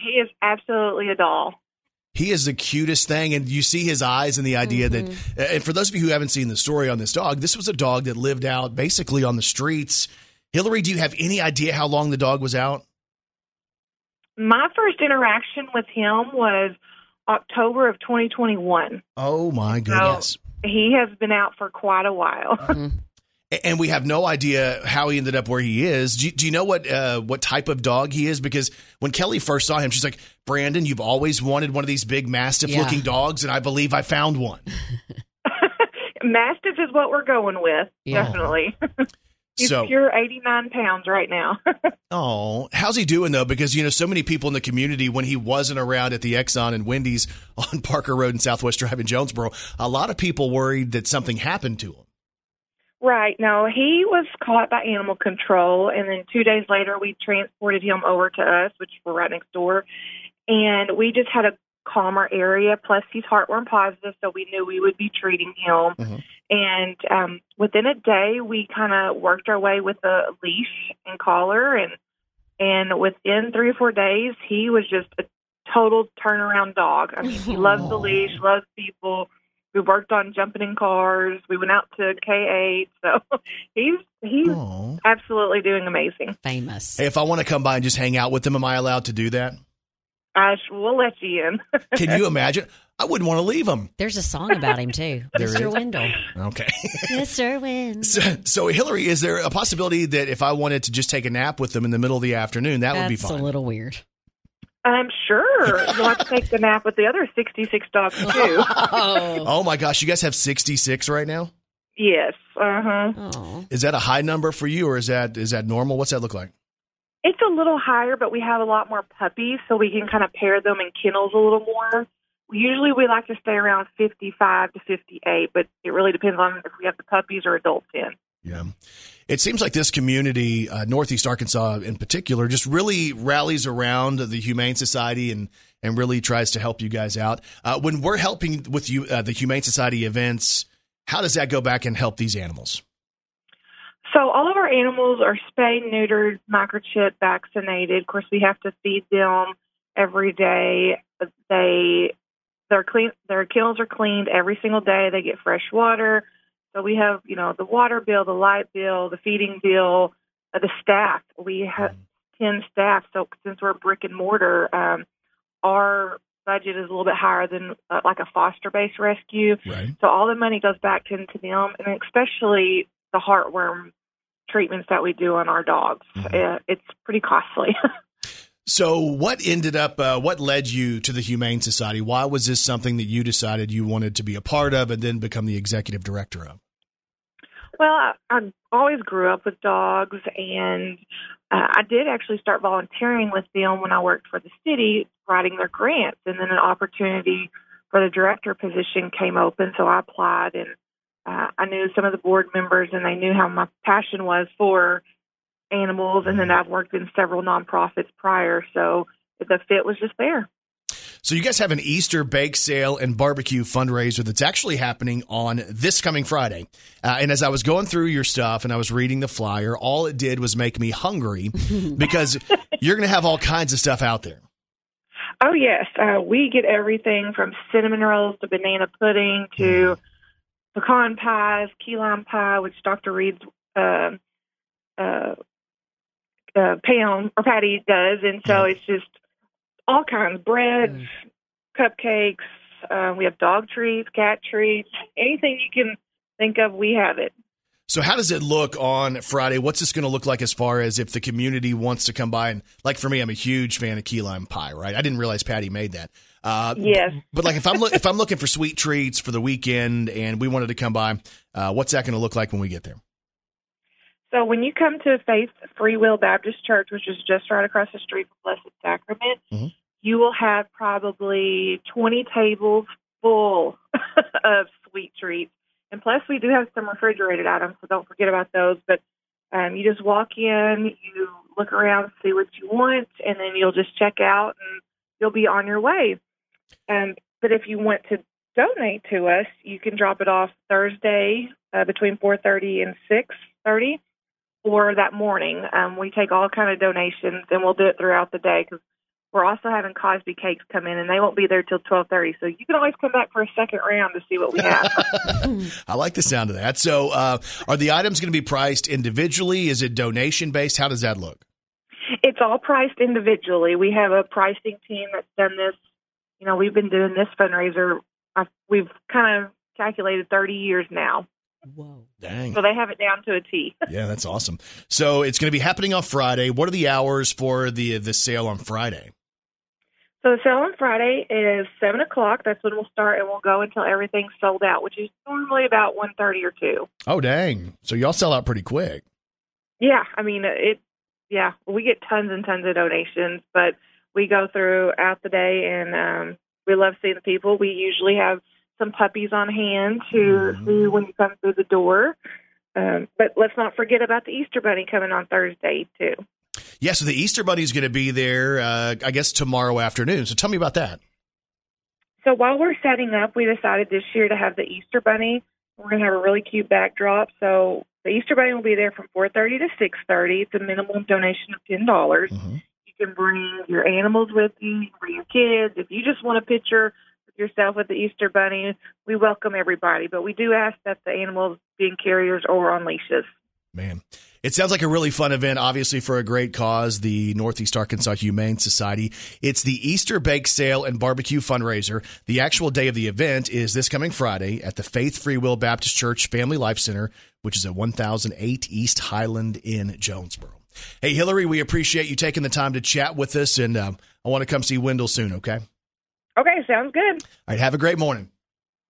he is absolutely a doll. He is the cutest thing, and you see his eyes and the idea that, and for those of you who haven't seen the story on this dog, this was a dog that lived out basically on the streets. Hillary, do you have any idea how long the dog was out? My first interaction with him was October of 2021. Oh, my goodness. So he has been out for quite a while. And we have no idea how he ended up where he is. Do you know what type of dog he is? Because when Kelly first saw him, she's like, Brandon, you've always wanted one of these big Mastiff-looking dogs, and I believe I found one. Mastiff is what we're going with, definitely. He's pure 89 pounds right now. Oh, how's he doing, though? Because, you know, so many people in the community, when he wasn't around at the Exxon and Wendy's on Parker Road and Southwest Drive in Jonesboro, a lot of people worried that something happened to him. Right. No, he was caught by animal control, and then 2 days later we transported him over to us, which we're right next door, and we just had a calmer area, plus he's heartworm positive, so we knew we would be treating him. And within a day, we kind of worked our way with a leash and collar, and within 3 or 4 days, he was just a total turnaround dog. I mean, he loves the leash, loves people. We worked on jumping in cars. We went out to K8. So he's absolutely doing amazing. Famous. Hey, if I want to come by and just hang out with him, am I allowed to do that? We'll let you in. Can you imagine? I wouldn't want to leave him. There's a song about him, too. Mr. Wendell. Okay. Mr. Wendell. So, Hillary, is there a possibility that if I wanted to just take a nap with them in the middle of the afternoon, that would be fun? That's a little weird. Sure. You'll have to take the nap with the other 66 dogs, too. Oh, my gosh. You guys have 66 right now? Yes. Uh-huh. Oh. Is that a high number for you, or is that normal? What's that look like? It's a little higher, but we have a lot more puppies, so we can kind of pair them in kennels a little more. Usually we like to stay around 55 to 58, but it really depends on if we have the puppies or adults in. Yeah. It seems like this community, Northeast Arkansas in particular, just really rallies around the Humane Society and really tries to help you guys out. When we're helping with you, the Humane Society events, how does that go back and help these animals? So all of our animals are spayed, neutered, microchipped, vaccinated. Of course, we have to feed them every day. Their kennels are cleaned every single day. They get fresh water. So we have, the water bill, the light bill, the feeding bill, the staff. We have 10 staff. So since we're brick and mortar, our budget is a little bit higher than like a foster-based rescue. Right. So all the money goes back into them, and especially the heartworm treatments that we do on our dogs. Mm-hmm. It's pretty costly. So what led you to the Humane Society? Why was this something that you decided you wanted to be a part of and then become the executive director of? Well, I always grew up with dogs, and I did actually start volunteering with them when I worked for the city, writing their grants, and then an opportunity for the director position came open, so I applied, and I knew some of the board members, and they knew how my passion was for animals, and then I've worked in several nonprofits prior, so the fit was just there. So you guys have an Easter bake sale and barbecue fundraiser that's actually happening on this coming Friday. And as I was going through your stuff and I was reading the flyer, all it did was make me hungry because you're going to have all kinds of stuff out there. Oh, yes. We get everything from cinnamon rolls to banana pudding to pecan pies, key lime pie, which Dr. Reed's patty does, and so it's just all kinds of bread, cupcakes. We have dog treats, cat treats, anything you can think of, we have it. So how does it look on Friday? What's this going to look like as far as if the community wants to come by? And like for me, I'm a huge fan of key lime pie, right? I didn't realize Patty made that. Yes. But like if I'm looking for sweet treats for the weekend and we wanted to come by, what's that going to look like when we get there? So when you come to Faith Free Will Baptist Church, which is just right across the street from Blessed Sacrament, you will have probably 20 tables full of sweet treats. And plus, we do have some refrigerated items, so don't forget about those. But you just walk in, you look around, see what you want, and then you'll just check out, and you'll be on your way. But if you want to donate to us, you can drop it off Thursday between 4:30 and 6:30. Or that morning, we take all kind of donations, and we'll do it throughout the day because we're also having Cosby cakes come in, and they won't be there till 12:30. So you can always come back for a second round to see what we have. I like the sound of that. So, are the items going to be priced individually? Is it donation based? How does that look? It's all priced individually. We have a pricing team that's done this. We've been doing this fundraiser. We've kind of calculated 30 years now. Whoa. Dang. So they have it down to a T. Yeah, that's awesome. So it's going to be happening on Friday. What are the hours for the sale on Friday? So the sale on Friday is 7 o'clock. That's when we'll start, and we'll go until everything's sold out, which is normally about 1:30 or 2. Oh, dang. So y'all sell out pretty quick. Yeah. Yeah, we get tons and tons of donations, but we go throughout the day, and we love seeing the people. We usually have some puppies on hand who when you come through the door. But let's not forget about the Easter Bunny coming on Thursday, too. Yeah, so the Easter Bunny is going to be there, I guess, tomorrow afternoon. So tell me about that. So while we're setting up, we decided this year to have the Easter Bunny. We're going to have a really cute backdrop. So the Easter Bunny will be there from 4:30 to 6:30. It's a minimum donation of $10. Mm-hmm. You can bring your animals with you, bring your kids. If you just want a picture yourself with the Easter Bunny, we welcome everybody, but we do ask that the animals be in carriers or on leashes. Man, it sounds like a really fun event, obviously, for a great cause, the Northeast Arkansas Humane Society. It's the Easter Bake Sale and Barbecue Fundraiser. The actual day of the event is this coming Friday at the Faith Free Will Baptist Church Family Life Center, which is at 1008 East Highland in Jonesboro. Hey, Hillary, we appreciate you taking the time to chat with us, and I want to come see Wendell soon, okay? Okay, sounds good. All right, have a great morning.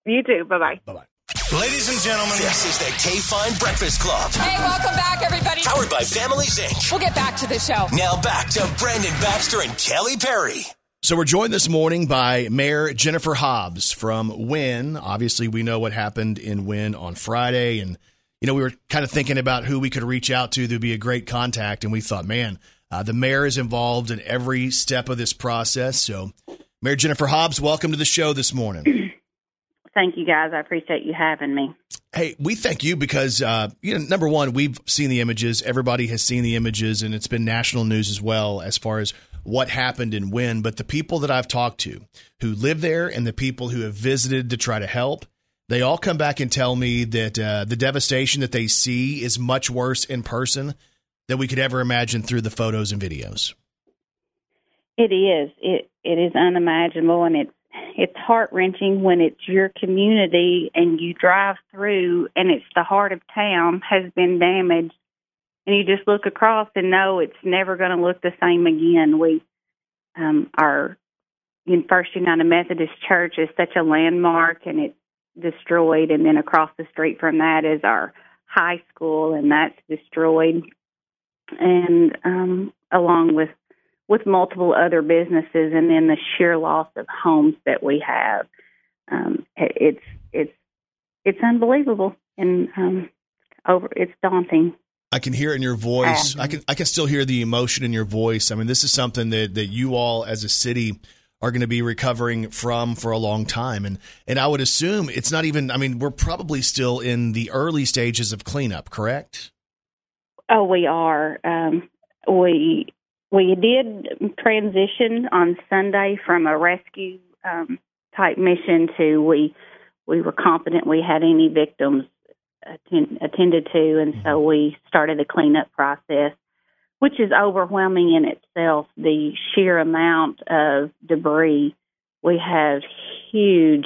You too. Bye-bye. Bye-bye. Ladies and gentlemen, this is the K-Fine Breakfast Club. Hey, welcome back, everybody. Powered by Families, Inc. We'll get back to the show. Now back to Brandon Baxter and Kelly Perry. So we're joined this morning by Mayor Jennifer Hobbs from Wynn. Obviously, we know what happened in Wynn on Friday. And, you know, we were kind of thinking about who we could reach out to that would be a great contact. And we thought, man, the mayor is involved in every step of this process. So, Mayor Jennifer Hobbs, welcome to the show this morning. Thank you, guys. I appreciate you having me. Hey, we thank you because, you know, number one, we've seen the images. Everybody has seen the images, and it's been national news as well as far as what happened and when. But the people that I've talked to who live there and the people who have visited to try to help, they all come back and tell me that the devastation that they see is much worse in person than we could ever imagine through the photos and videos. It is. It is unimaginable, and it's heart-wrenching when it's your community and you drive through and it's the heart of town has been damaged, and you just look across and know it's never going to look the same again. We, our First United Methodist Church is such a landmark, and it's destroyed, and then across the street from that is our high school, and that's destroyed, and along with multiple other businesses, and then the sheer loss of homes that we have. It's unbelievable, and it's daunting. I can hear it in your voice. I can still hear the emotion in your voice. I mean, this is something that you all as a city are going to be recovering from for a long time. And I would assume it's not even, I mean, we're probably still in the early stages of cleanup, correct? Oh, we are. We did transition on Sunday from a rescue type mission to we were confident we had any victims attended to, and so we started the cleanup process, which is overwhelming in itself, the sheer amount of debris. We have huge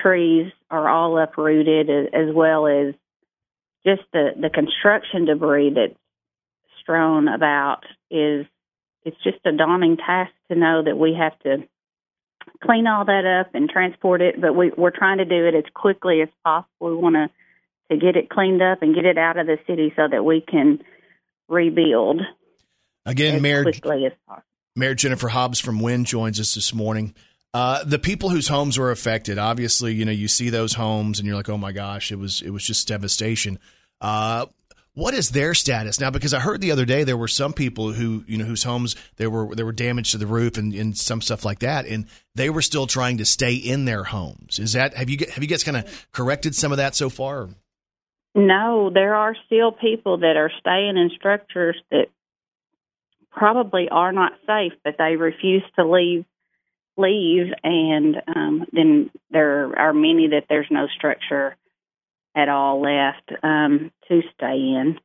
trees are all uprooted, as well as just the construction debris that's strewn about. It's just a daunting task to know that we have to clean all that up and transport it, but we're trying to do it as quickly as possible. We want to get it cleaned up and get it out of the city so that we can rebuild again as quickly as possible. Mayor Jennifer Hobbs from Wynn joins us this morning. The people whose homes were affected, obviously, you know, you see those homes and you're like, oh my gosh, it was just devastation. What is their status now? Because I heard the other day there were some people who, you know, whose homes there were damage to the roof and some stuff like that, and they were still trying to stay in their homes. Is that have you guys kind of corrected some of that so far? No, there are still people that are staying in structures that probably are not safe, but they refuse to leave, and then there are many that there's no structure at all left to stay in.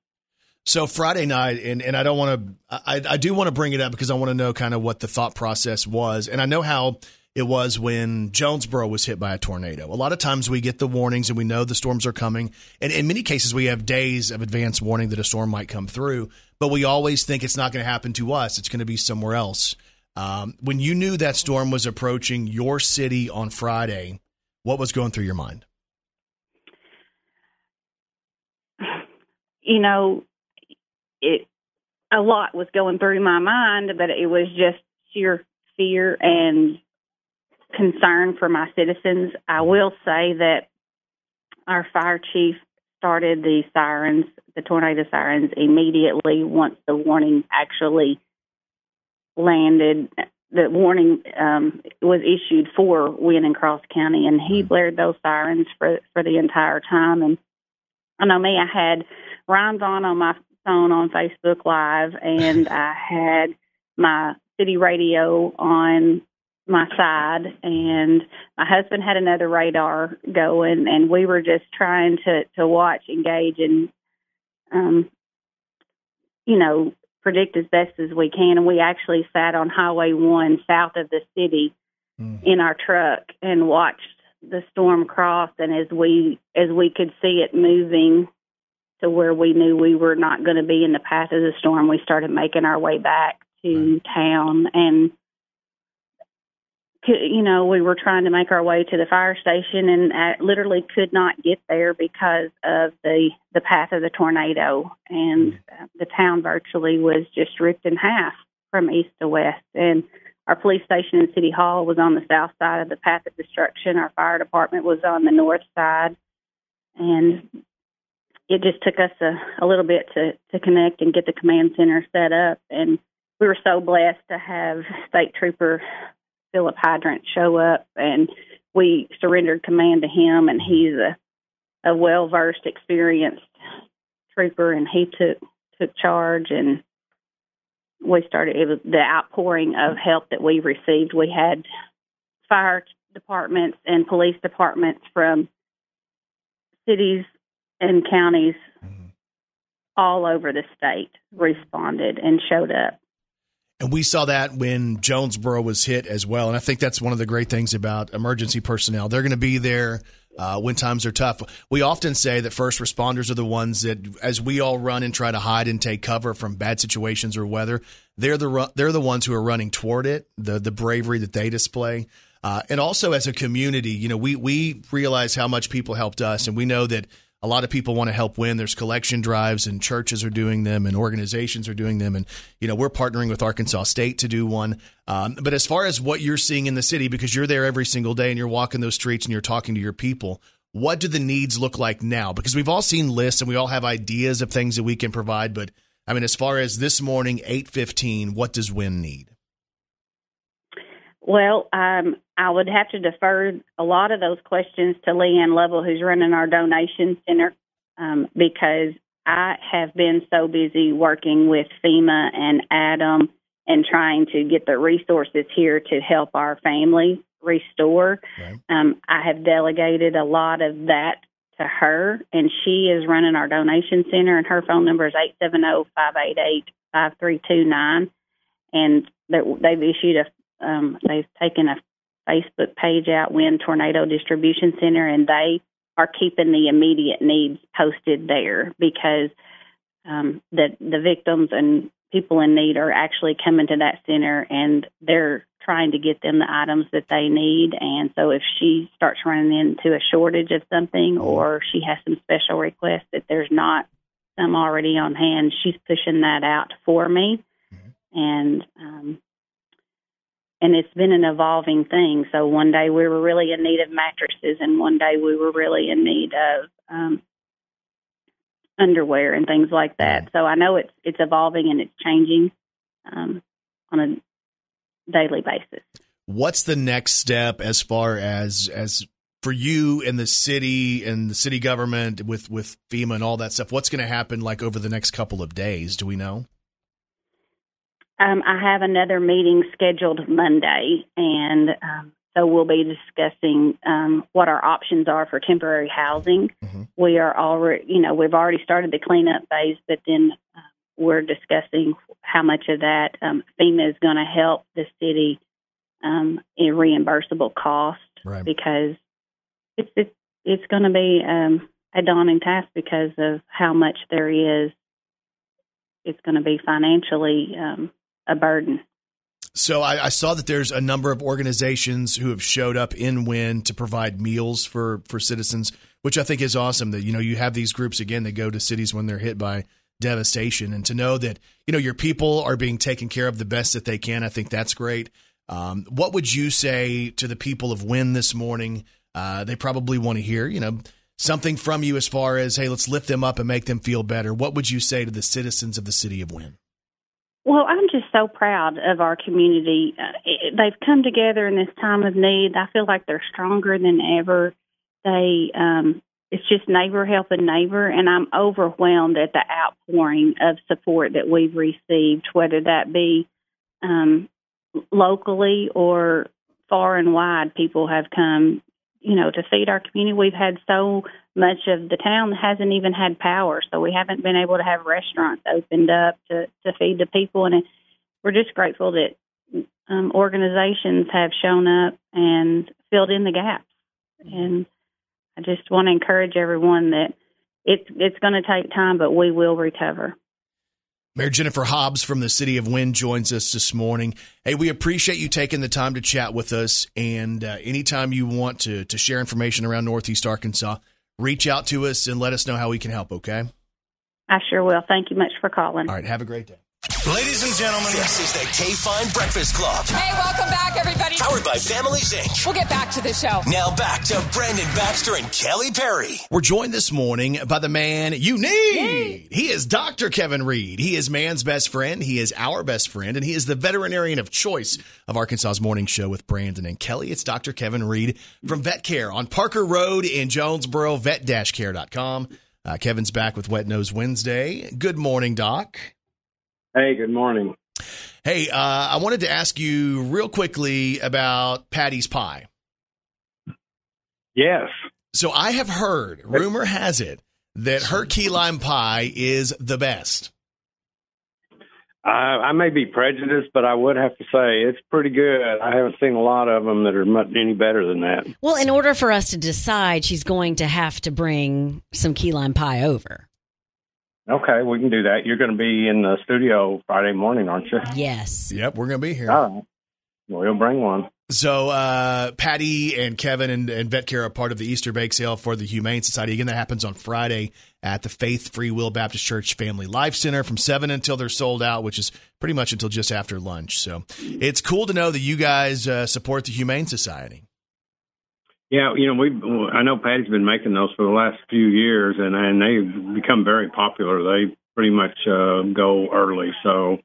So Friday night, and I don't want to, I do want to bring it up because I want to know kind of what the thought process was. And I know how it was when Jonesboro was hit by a tornado. A lot of times we get the warnings and we know the storms are coming. And in many cases, we have days of advance warning that a storm might come through, but we always think it's not going to happen to us. It's going to be somewhere else. When you knew that storm was approaching your city on Friday, what was going through your mind? You know, a lot was going through my mind, but it was just sheer fear and concern for my citizens. I will say that our fire chief started the sirens, the tornado sirens, immediately once the warning actually landed. The warning was issued for Wynn and Cross County, and he blared those sirens for the entire time. And I know me, I had Ryan Vaughn on my phone on Facebook Live, and I had my city radio on my side, and my husband had another radar going, and we were just trying to watch, engage, and you know, predict as best as we can. And we actually sat on Highway 1 south of the city in our truck and watched the storm cross. And as we could see it moving to where we knew we were not going to be in the path of the storm, we started making our way back to town. And, you know, we were trying to make our way to the fire station, and I literally could not get there because of the path of the tornado. And the town virtually was just ripped in half from east to west. And our police station and city hall was on the south side of the path of destruction. Our fire department was on the north side. And it just took us a little bit to connect and get the command center set up. And we were so blessed to have State Trooper Philip Hydrant show up, and we surrendered command to him, and he's a well-versed, experienced trooper, and he took charge, and we started. It was the outpouring of help that we received. We had fire departments and police departments from cities and counties all over the state responded and showed up. And we saw that when Jonesboro was hit as well. And I think that's one of the great things about emergency personnel. They're going to be there when times are tough. We often say that first responders are the ones that, as we all run and try to hide and take cover from bad situations or weather, they're the ones who are running toward it, the bravery that they display. And also as a community, you know, we realize how much people helped us, and we know that a lot of people want to help Wynn. There's collection drives, and churches are doing them, and organizations are doing them. And, you know, we're partnering with Arkansas State to do one. But as far as what you're seeing in the city, because you're there every single day and you're walking those streets and you're talking to your people, what do the needs look like now? Because we've all seen lists and we all have ideas of things that we can provide. But, I mean, as far as this morning, 8:15, what does Wynn need? Well, I would have to defer a lot of those questions to Leanne Lovell, who's running our donation center, because I have been so busy working with FEMA and Adam and trying to get the resources here to help our family restore. Right. I have delegated a lot of that to her, and she is running our donation center, and her phone number is 870-588-5329, and they've issued they've taken a Facebook page out, Wynn Tornado Distribution Center, and they are keeping the immediate needs posted there because the victims and people in need are actually coming to that center, and they're trying to get them the items that they need. And so if she starts running into a shortage of something, or she has some special request that there's not some already on hand, she's pushing that out for me. And it's been an evolving thing. So one day we were really in need of mattresses, and one day we were really in need of underwear and things like that. So I know it's evolving and it's changing on a daily basis. What's the next step as far as for you and the city government with FEMA and all that stuff? What's going to happen like over the next couple of days? Do we know? I have another meeting scheduled Monday, and so we'll be discussing what our options are for temporary housing. We are already, you know, we've already started the cleanup phase, but then we're discussing how much of that FEMA is going to help the city in reimbursable cost, because it's going to be a daunting task because of how much there is. It's going to be financially a burden. So I saw that there's a number of organizations who have showed up in Wynn to provide meals for citizens, which I think is awesome that, you know, you have these groups, again, that go to cities when they're hit by devastation. And to know that, you know, your people are being taken care of the best that they can, I think that's great. What would you say to the people of Wynn this morning? They probably want to hear, you know, something from you as far as, hey, let's lift them up and make them feel better. What would you say to the citizens of the city of Wynn? Well, I'm just so proud of our community. They've come together in this time of need. I feel like they're stronger than ever. They, it's just neighbor helping neighbor, and I'm overwhelmed at the outpouring of support that we've received, whether that be locally or far and wide. People have come, you know, to feed our community. We've had so much of the town hasn't even had power, so we haven't been able to have restaurants opened up to feed the people. And we're just grateful that organizations have shown up and filled in the gaps. And I just want to encourage everyone that it's going to take time, but we will recover. Mayor Jennifer Hobbs from the city of Wynn joins us this morning. Hey, we appreciate you taking the time to chat with us. And anytime you want to share information around Northeast Arkansas, reach out to us and let us know how we can help, okay? I sure will. Thank you much for calling. All right, have a great day. Ladies and gentlemen, this is the K-Fine Breakfast Club. Hey, welcome back, everybody. Powered by Families, Inc. We'll get back to the show. Now back to Brandon Baxter and Kelly Perry. We're joined this morning by the man you need. Yay. He is Dr. Kevin Reed. He is man's best friend. He is our best friend. And he is the veterinarian of choice of Arkansas's morning show with Brandon and Kelly. It's Dr. Kevin Reed from Vet Care on Parker Road in Jonesboro, vet-care.com. Kevin's back with Wet Nose Wednesday. Good morning, Doc. Hey, good morning. Hey, I wanted to ask you real quickly about Patty's Pie. Yes. So I have heard, rumor has it, that her key lime pie is the best. I may be prejudiced, but I would have to say it's pretty good. I haven't seen a lot of them that are much any better than that. Well, in order for us to decide, she's going to have to bring some key lime pie over. Okay, we can do that. You're going to be in the studio Friday morning, aren't you? Yes. Yep, we're going to be here. All right. Well, you'll bring one. So Patty and Kevin and Vet Care are part of the Easter Bake Sale for the Humane Society. Again, that happens on Friday at the Faith Free Will Baptist Church Family Life Center from 7 until they're sold out, which is pretty much until just after lunch. So it's cool to know that you guys support the Humane Society. Yeah, you know, I know Patty's been making those for the last few years, and they've become very popular. They pretty much go early. So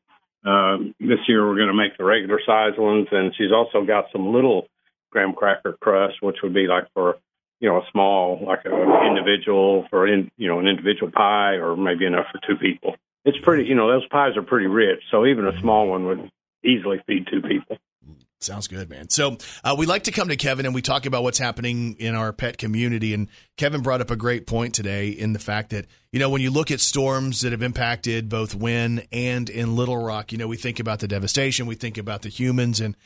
this year we're going to make the regular size ones, and she's also got some little graham cracker crust, which would be like for, you know, a small, like an individual an individual pie, or maybe enough for two people. It's pretty, you know, those pies are pretty rich, so even a small one would easily feed two people. Sounds good, man. So we like to come to Kevin and we talk about what's happening in our pet community. And Kevin brought up a great point today in the fact that, you know, when you look at storms that have impacted both Wynn and in Little Rock, you know, we think about the devastation, we think about the humans. And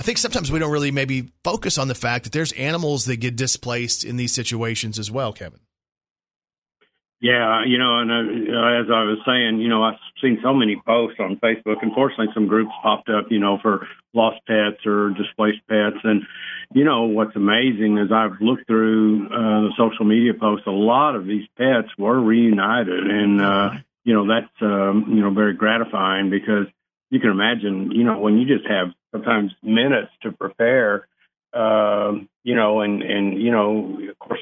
I think sometimes we don't really maybe focus on the fact that there's animals that get displaced in these situations as well, Kevin. Yeah, you know, and as I was saying, you know, I've seen so many posts on Facebook. Unfortunately, some groups popped up, you know, for lost pets or displaced pets. And, you know, what's amazing is I've looked through the social media posts. A lot of these pets were reunited. And, you know, that's, you know, very gratifying because you can imagine, you know, when you just have sometimes minutes to prepare, you know, and, you know, of course,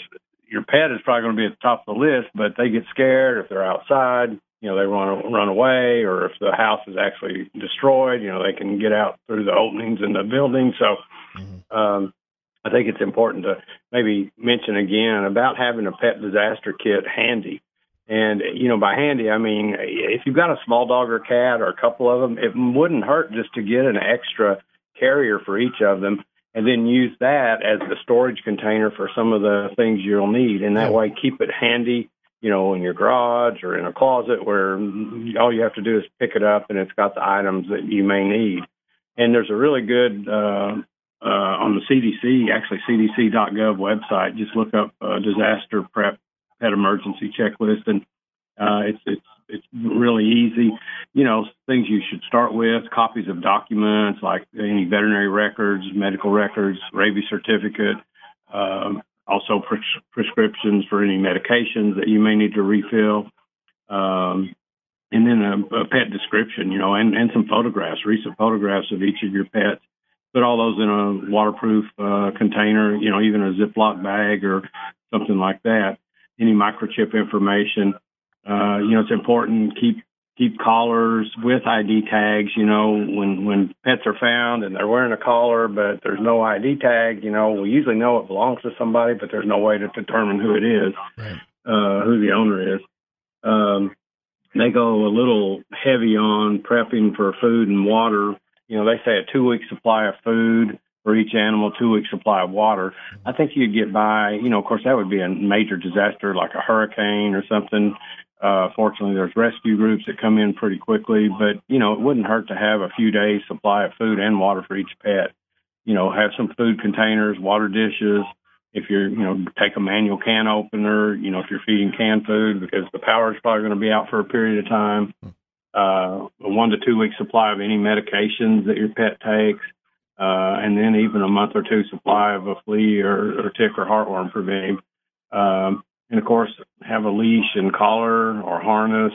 your pet is probably going to be at the top of the list, but they get scared if they're outside, you know, they want to run away, or if the house is actually destroyed, you know, they can get out through the openings in the building. So I think it's important to maybe mention again about having a pet disaster kit handy. And, you know, by handy, I mean, if you've got a small dog or cat or a couple of them, it wouldn't hurt just to get an extra carrier for each of them, and then use that as the storage container for some of the things you'll need. And that way, keep it handy, you know, in your garage or in a closet where all you have to do is pick it up and it's got the items that you may need. And there's a really good, on the CDC, actually cdc.gov website, just look up disaster prep pet emergency checklist. And it's really easy, you know, things you should start with, copies of documents like any veterinary records, medical records, rabies certificate, also prescriptions for any medications that you may need to refill, and then a pet description, you know, and some photographs, recent photographs of each of your pets. Put all those in a waterproof container, you know, even a Ziploc bag or something like that, any microchip information. You know, it's important to keep collars with ID tags. You know, when pets are found and they're wearing a collar, but there's no ID tag, you know, we usually know it belongs to somebody, but there's no way to determine who it is, right. Who the owner is. They go a little heavy on prepping for food and water. You know, they say a 2-week supply of food, for each animal, 2 weeks supply of water, I think you'd get by. You know, of course, that would be a major disaster like a hurricane or something. Fortunately, there's rescue groups that come in pretty quickly, but, you know, it wouldn't hurt to have a few days supply of food and water for each pet. You know, have some food containers, water dishes. If you're, you know, take a manual can opener, you know, if you're feeding canned food, because the power is probably going to be out for a period of time. A 1 to 2 week supply of any medications that your pet takes. And then even a month or two supply of a flea or tick or heartworm preventive. And of course, have a leash and collar or harness,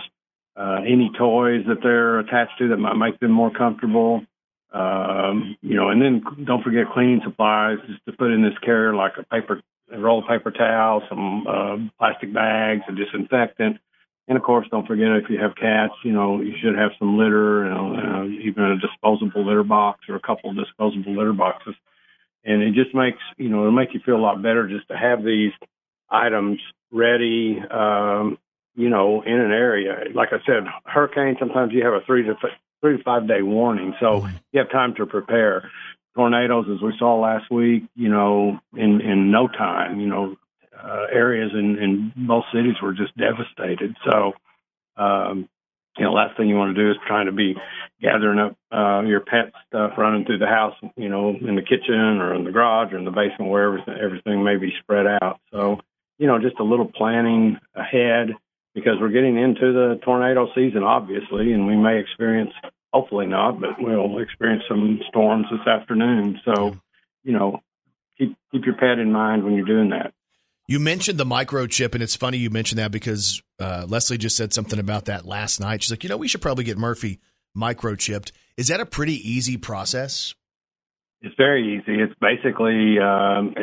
any toys that they're attached to that might make them more comfortable. You know, and then don't forget cleaning supplies, just to put in this carrier, like a roll of paper towel, some plastic bags, a disinfectant. And of course, don't forget if you have cats, you know, you should have some litter, even a disposable litter box or a couple of disposable litter boxes. And it just makes, you know, it'll make you feel a lot better just to have these items ready, you know, in an area. Like I said, hurricane, sometimes you have a 3 to 5 day warning. So you have time to prepare. Tornadoes, as we saw last week, you know, in no time, you know, areas in most cities were just devastated. So, you know, last thing you want to do is trying to be gathering up your pet stuff, running through the house, you know, in the kitchen or in the garage or in the basement where everything may be spread out. So, you know, just a little planning ahead, because we're getting into the tornado season, obviously, and we may experience, hopefully not, but we'll experience some storms this afternoon. So, you know, keep your pet in mind when you're doing that. You mentioned the microchip, and it's funny you mentioned that because Leslie just said something about that last night. She's like, you know, we should probably get Murphy microchipped. Is that a pretty easy process? It's very easy. It's basically, and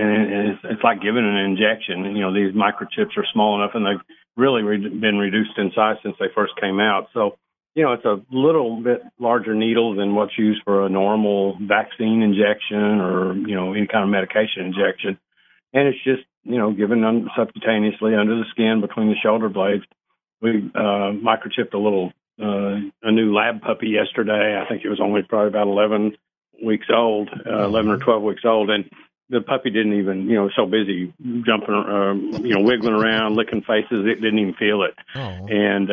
it's like giving an injection. You know, these microchips are small enough, and they've really been reduced in size since they first came out. So, you know, it's a little bit larger needle than what's used for a normal vaccine injection or, you know, any kind of medication injection. And it's just, you know, given subcutaneously under the skin between the shoulder blades. We microchipped a new lab puppy yesterday. I think it was only probably about 11 weeks old, 11 or 12 weeks old. And the puppy didn't even, you know, so busy jumping, you know, wiggling around, licking faces, it didn't even feel it. Oh. And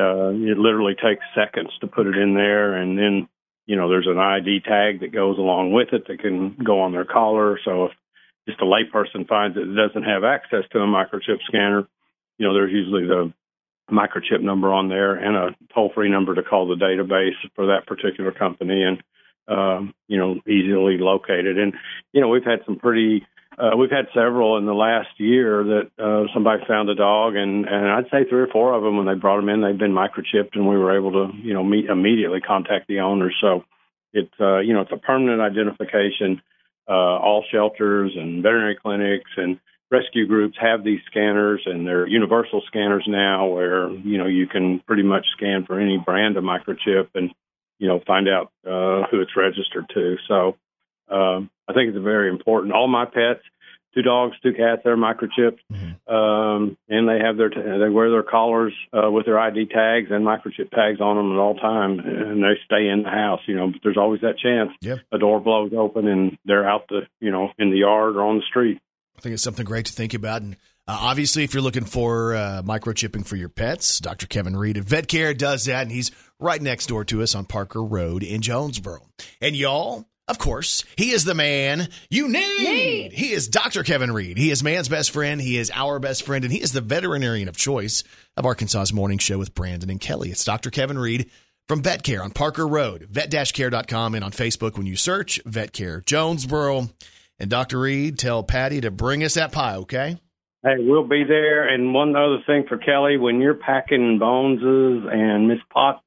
it literally takes seconds to put it in there. And then, you know, there's an ID tag that goes along with it that can go on their collar. So if just a layperson finds that it doesn't have access to a microchip scanner, you know, there's usually the microchip number on there and a toll-free number to call the database for that particular company and, you know, easily located. And, you know, we've had several in the last year that somebody found a dog, and I'd say 3 or 4 of them, when they brought them in, they've been microchipped, and we were able to, you know, immediately contact the owner. So it's, you know, it's a permanent identification. All shelters and veterinary clinics and rescue groups have these scanners, and they're universal scanners now where, you know, you can pretty much scan for any brand of microchip and, you know, find out who it's registered to. So I think it's very important. All my pets, 2 dogs, 2 cats, they're microchipped, and they have they wear their collars with their ID tags and microchip tags on them at all time, and they stay in the house. You know, but there's always that chance a door blows open and they're out in the yard or on the street. I think it's something great to think about, and obviously, if you're looking for microchipping for your pets, Dr. Kevin Reed at Vet Care does that, and he's right next door to us on Parker Road in Jonesboro. And y'all, of course, he is the man you need. He is Dr. Kevin Reed. He is man's best friend. He is our best friend. And he is the veterinarian of choice of Arkansas's morning show with Brandon and Kelly. It's Dr. Kevin Reed from Vet Care on Parker Road, vet-care.com, and on Facebook when you search Vet Care Jonesboro. And Dr. Reed, tell Patty to bring us that pie, okay? Hey, we'll be there. And one other thing for Kelly, when you're packing Bones's and Miss Potts's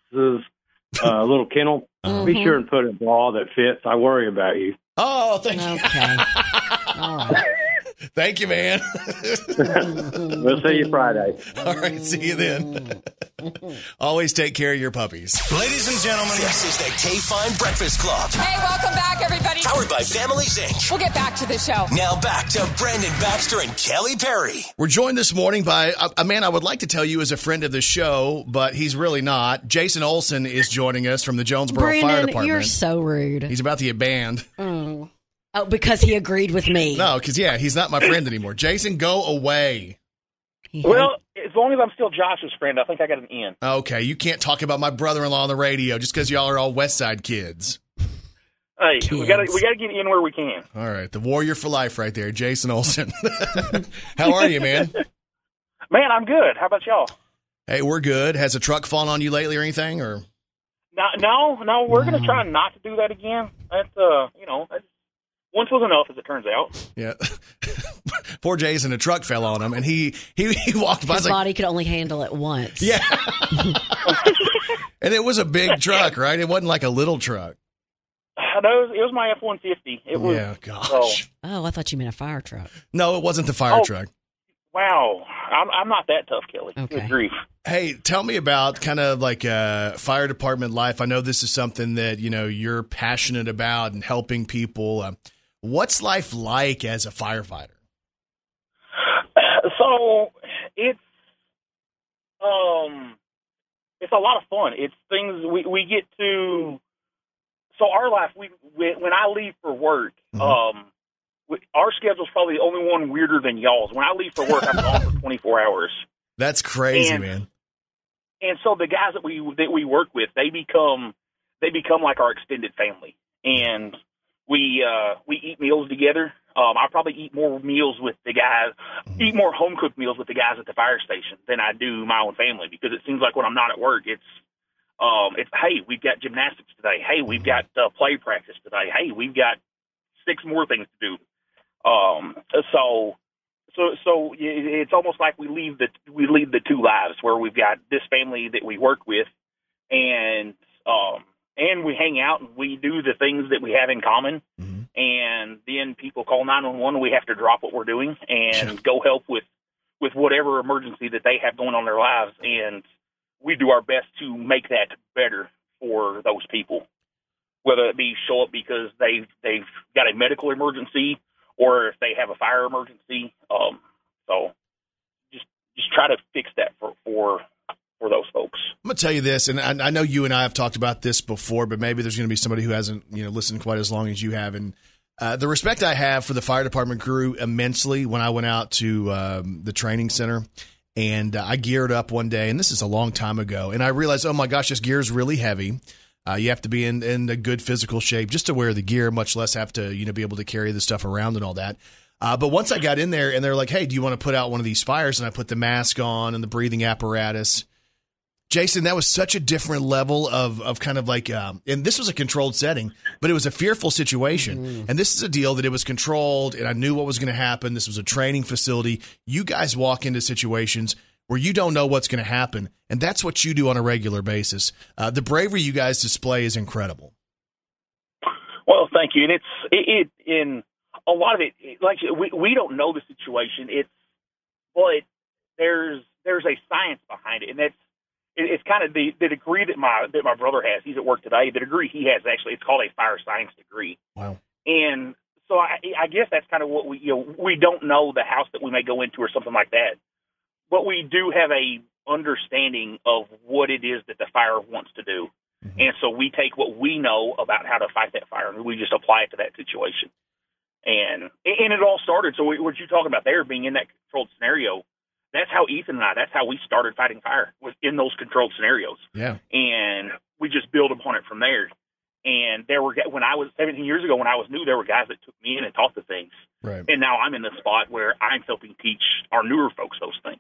little kennel, be sure and put a bra that fits. I worry about you. Oh, thank you. Okay. All right. Thank you, man. We'll see you Friday. All right, see you then. Always take care of your puppies. Ladies and gentlemen, this is the K-Fine Breakfast Club. Hey, welcome back, everybody. Powered by Families, Inc. We'll get back to the show. Now back to Brandon Baxter and Kelly Perry. We're joined this morning by a man I would like to tell you is a friend of the show, but he's really not. Jason Olson is joining us from the Jonesboro Fire Department. Brandon, you're so rude. He's about to get banned. Oh, because he agreed with me. No, because, yeah, he's not my friend anymore. Jason, go away. Well, as long as I'm still Josh's friend, I think I got an in. Okay, you can't talk about my brother-in-law on the radio just because y'all are all West Side kids. Hey, kids. We gotta get in where we can. All right, the warrior for life right there, Jason Olson. How are you, man? Man, I'm good. How about y'all? Hey, we're good. Has a truck fallen on you lately or anything? Or no. We're gonna try not to do that again. That's once was enough, as it turns out. Yeah. Poor Jason, a truck fell on him, and he walked by. His body could only handle it once. Yeah. And it was a big truck, right? It wasn't like a little truck. No, it was my F-150. It was. Yeah, gosh. Oh, I thought you meant a fire truck. No, it wasn't the fire truck. Wow. I'm not that tough, Kelly. Okay. Good grief. Hey, tell me about kind of like fire department life. I know this is something that, you're passionate about and helping people. What's life like as a firefighter? So it's a lot of fun. It's things we get to. So our life, when I leave for work, our schedule's probably the only one weirder than y'all's. When I leave for work, I'm gone for 24 hours. That's crazy, man. And so the guys that we work with, they become like our extended family, and we eat meals together. I probably eat more home-cooked meals with the guys at the fire station than I do my own family, because it seems like when I'm not at work, it's hey, we've got gymnastics today. Hey, we've got play practice today. Hey, we've got 6 more things to do. So it's almost like we lead the two lives, where we've got this family that we work with, and we hang out and we do the things that we have in common. Mm-hmm. And then people call 911. We have to drop what we're doing and go help with whatever emergency that they have going on in their lives. And we do our best to make that better for those people, whether it be show up because they've got a medical emergency or if they have a fire emergency. So just try to fix that for those folks. I'm going to tell you this, and I know you and I have talked about this before, but maybe there's going to be somebody who hasn't listened quite as long as you have. And the respect I have for the fire department grew immensely when I went out to the training center. And I geared up one day, and this is a long time ago, and I realized, oh, my gosh, this gear is really heavy. You have to be in a good physical shape just to wear the gear, much less have to be able to carry the stuff around and all that. But once I got in there, and they're like, hey, do you want to put out one of these fires? And I put the mask on and the breathing apparatus. Jason, that was such a different level of kind of like, and this was a controlled setting, but it was a fearful situation. Mm-hmm. And this is a deal that it was controlled, and I knew what was going to happen. This was a training facility. You guys walk into situations where you don't know what's going to happen, and that's what you do on a regular basis. The bravery you guys display is incredible. Well, thank you. And it's in a lot of it, like we don't know the situation. There's a science behind it, and that's. It's kind of the degree that my brother has. He's at work today. The degree he has, actually, it's called a fire science degree. Wow. And so I guess that's kind of what we don't know the house that we may go into or something like that. But we do have a understanding of what it is that the fire wants to do. Mm-hmm. And so we take what we know about how to fight that fire, and we just apply it to that situation. And it all started. So what you're talking about there, being in that controlled scenario, that's how Ethan and I, that's how we started fighting fire, was in those controlled scenarios. Yeah. And we just build upon it from there. And there were, when I was 17 years ago, when I was new, there were guys that took me in and taught the things. Right. And now I'm in the spot where I'm helping teach our newer folks those things.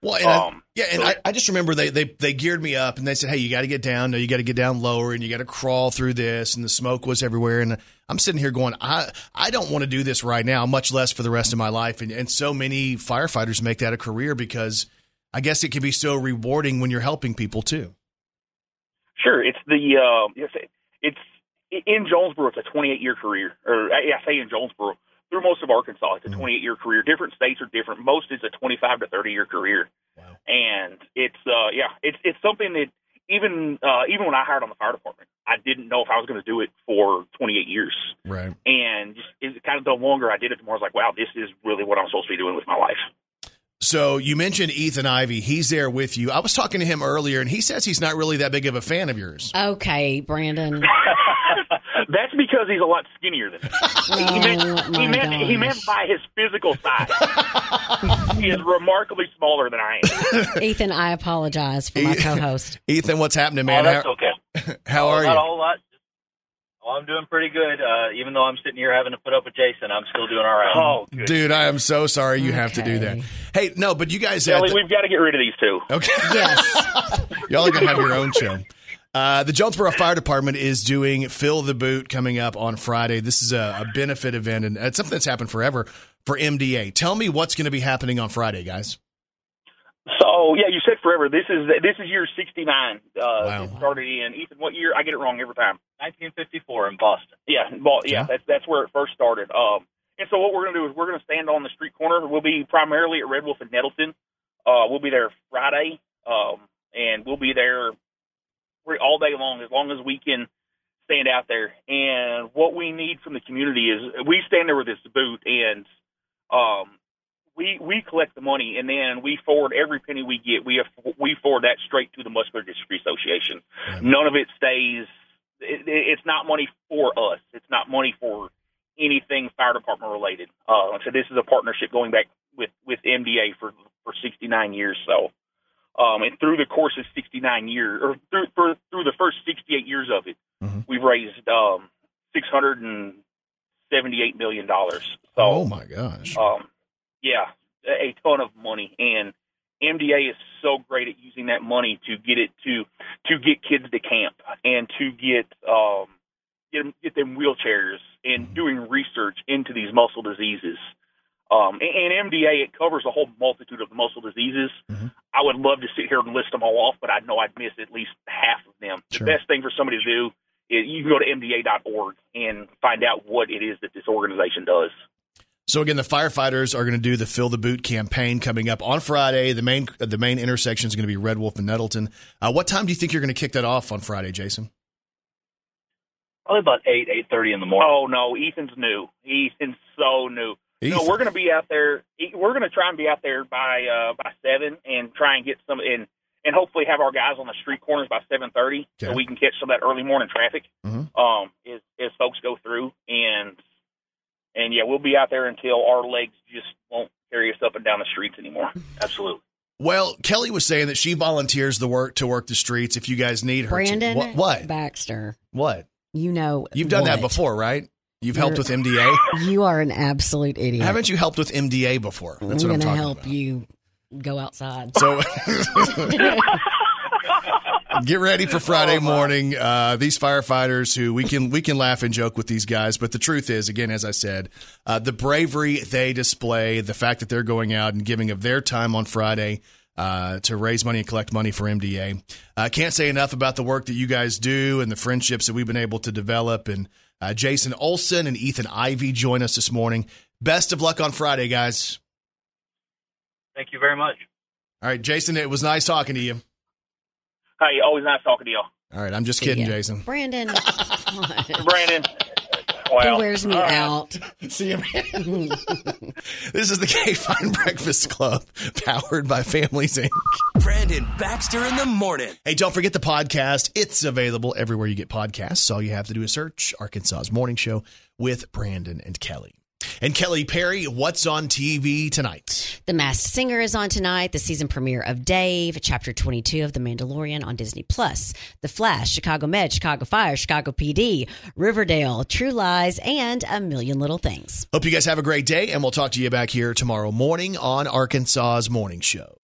Well, and I just remember they geared me up and they said, hey, you got to get down. No, you got to get down lower and you got to crawl through this. And the smoke was everywhere. And I'm sitting here going, I don't want to do this right now, much less for the rest of my life. And so many firefighters make that a career, because I guess it can be so rewarding when you're helping people too. Sure. It's in Jonesboro, it's a 28-year career. Or I say in Jonesboro. Through most of Arkansas, it's a 28-year career. Different states are different. Most is a 25 to 30-year career. Wow. And it's something that even when I hired on the fire department, I didn't know if I was going to do it for 28 years. Right. And just, it's kind of the longer I did it, the more I was like, wow, this is really what I'm supposed to be doing with my life. So you mentioned Ethan Ivey. He's there with you. I was talking to him earlier, and he says he's not really that big of a fan of yours. Okay, Brandon. That's because he's a lot skinnier than me. He meant by his physical size. He is remarkably smaller than I am. Ethan, I apologize for my co-host. Ethan, what's happening, man? Oh, that's okay. How are you? Not a whole lot. Well, I'm doing pretty good. Even though I'm sitting here having to put up with Jason, I'm still doing all right. Oh, good. Dude, I am so sorry you have to do that. Hey, no, but you guys Kelly, we've got to get rid of these two. Okay. Yes. Y'all are going to have your own show. The Jonesboro Fire Department is doing Fill the Boot coming up on Friday. This is a benefit event, and it's something that's happened forever for MDA. Tell me what's going to be happening on Friday, guys. So, yeah, you said forever. This is year 69. Wow. It started in, Ethan, what year? I get it wrong every time. 1954 in Boston. Yeah. That's where it first started. And so what we're going to do is we're going to stand on the street corner. We'll be primarily at Red Wolf and Nettleton. We'll be there Friday, and we'll be there all day long as we can stand out there. And what we need from the community is we stand there with this boot, and we collect the money, and then we forward every penny we get. We forward that straight to the Muscular Dystrophy Association. Right. None of it stays. It's not money for us. It's not money for anything fire department related. So this is a partnership going back with MDA for 69 years. So. And through the course of 69 years, or through the first 68 years of it, we've raised $678 million. So, oh, my gosh. Yeah, a ton of money. And MDA is so great at using that money to get it to get kids to camp and to get them wheelchairs and doing research into these muscle diseases. And MDA, it covers a whole multitude of muscle diseases. I would love to sit here and list them all off, but I know I'd miss at least half of them. Sure. The best thing for somebody to do is you can go to MDA.org and find out what it is that this organization does. So, again, the firefighters are going to do the Fill the Boot campaign coming up on Friday. The main intersection is going to be Red Wolf and Nettleton. What time do you think you're going to kick that off on Friday, Jason? Probably about 8:30 in the morning. Oh, no, Ethan's new. Ethan's so new. Ethan. No, we're going to be out there. We're going to try and be out there by 7 and try and get some in, and hopefully have our guys on the street corners by 7:30, so we can catch some of that early morning traffic as folks go through. And yeah, we'll be out there until our legs just won't carry us up and down the streets anymore. Absolutely. Well, Kelly was saying that she volunteers to work the streets if you guys need her. Brandon to. What? Baxter. What? You know, you've done that before, right? You're helped with MDA? You are an absolute idiot. Haven't you helped with MDA before? That's what I'm talking about. I'm going to help you go outside. So get ready for Friday morning. These firefighters who we can laugh and joke with these guys, but the truth is, again, as I said, the bravery they display, the fact that they're going out and giving of their time on Friday to raise money and collect money for MDA. I can't say enough about the work that you guys do and the friendships that we've been able to develop, and Jason Olson and Ethan Ivey join us this morning. Best of luck on Friday, guys. Thank you very much. All right, Jason, it was nice talking to you. Hey, always nice talking to y'all. All right, I'm just kidding, yeah. Jason. Brandon. Brandon. Wow. He wears me out. See you, man. This is the K-Fine Breakfast Club, powered by Families, Inc. Brandon Baxter in the morning. Hey, don't forget the podcast. It's available everywhere you get podcasts. All you have to do is search Arkansas's Morning Show with Brandon and Kelly. And Kelly Perry, what's on TV tonight? The Masked Singer is on tonight. The season premiere of Dave, Chapter 22 of The Mandalorian on Disney+. The Flash, Chicago Med, Chicago Fire, Chicago PD, Riverdale, True Lies, and A Million Little Things. Hope you guys have a great day, and we'll talk to you back here tomorrow morning on Arkansas's Morning Show.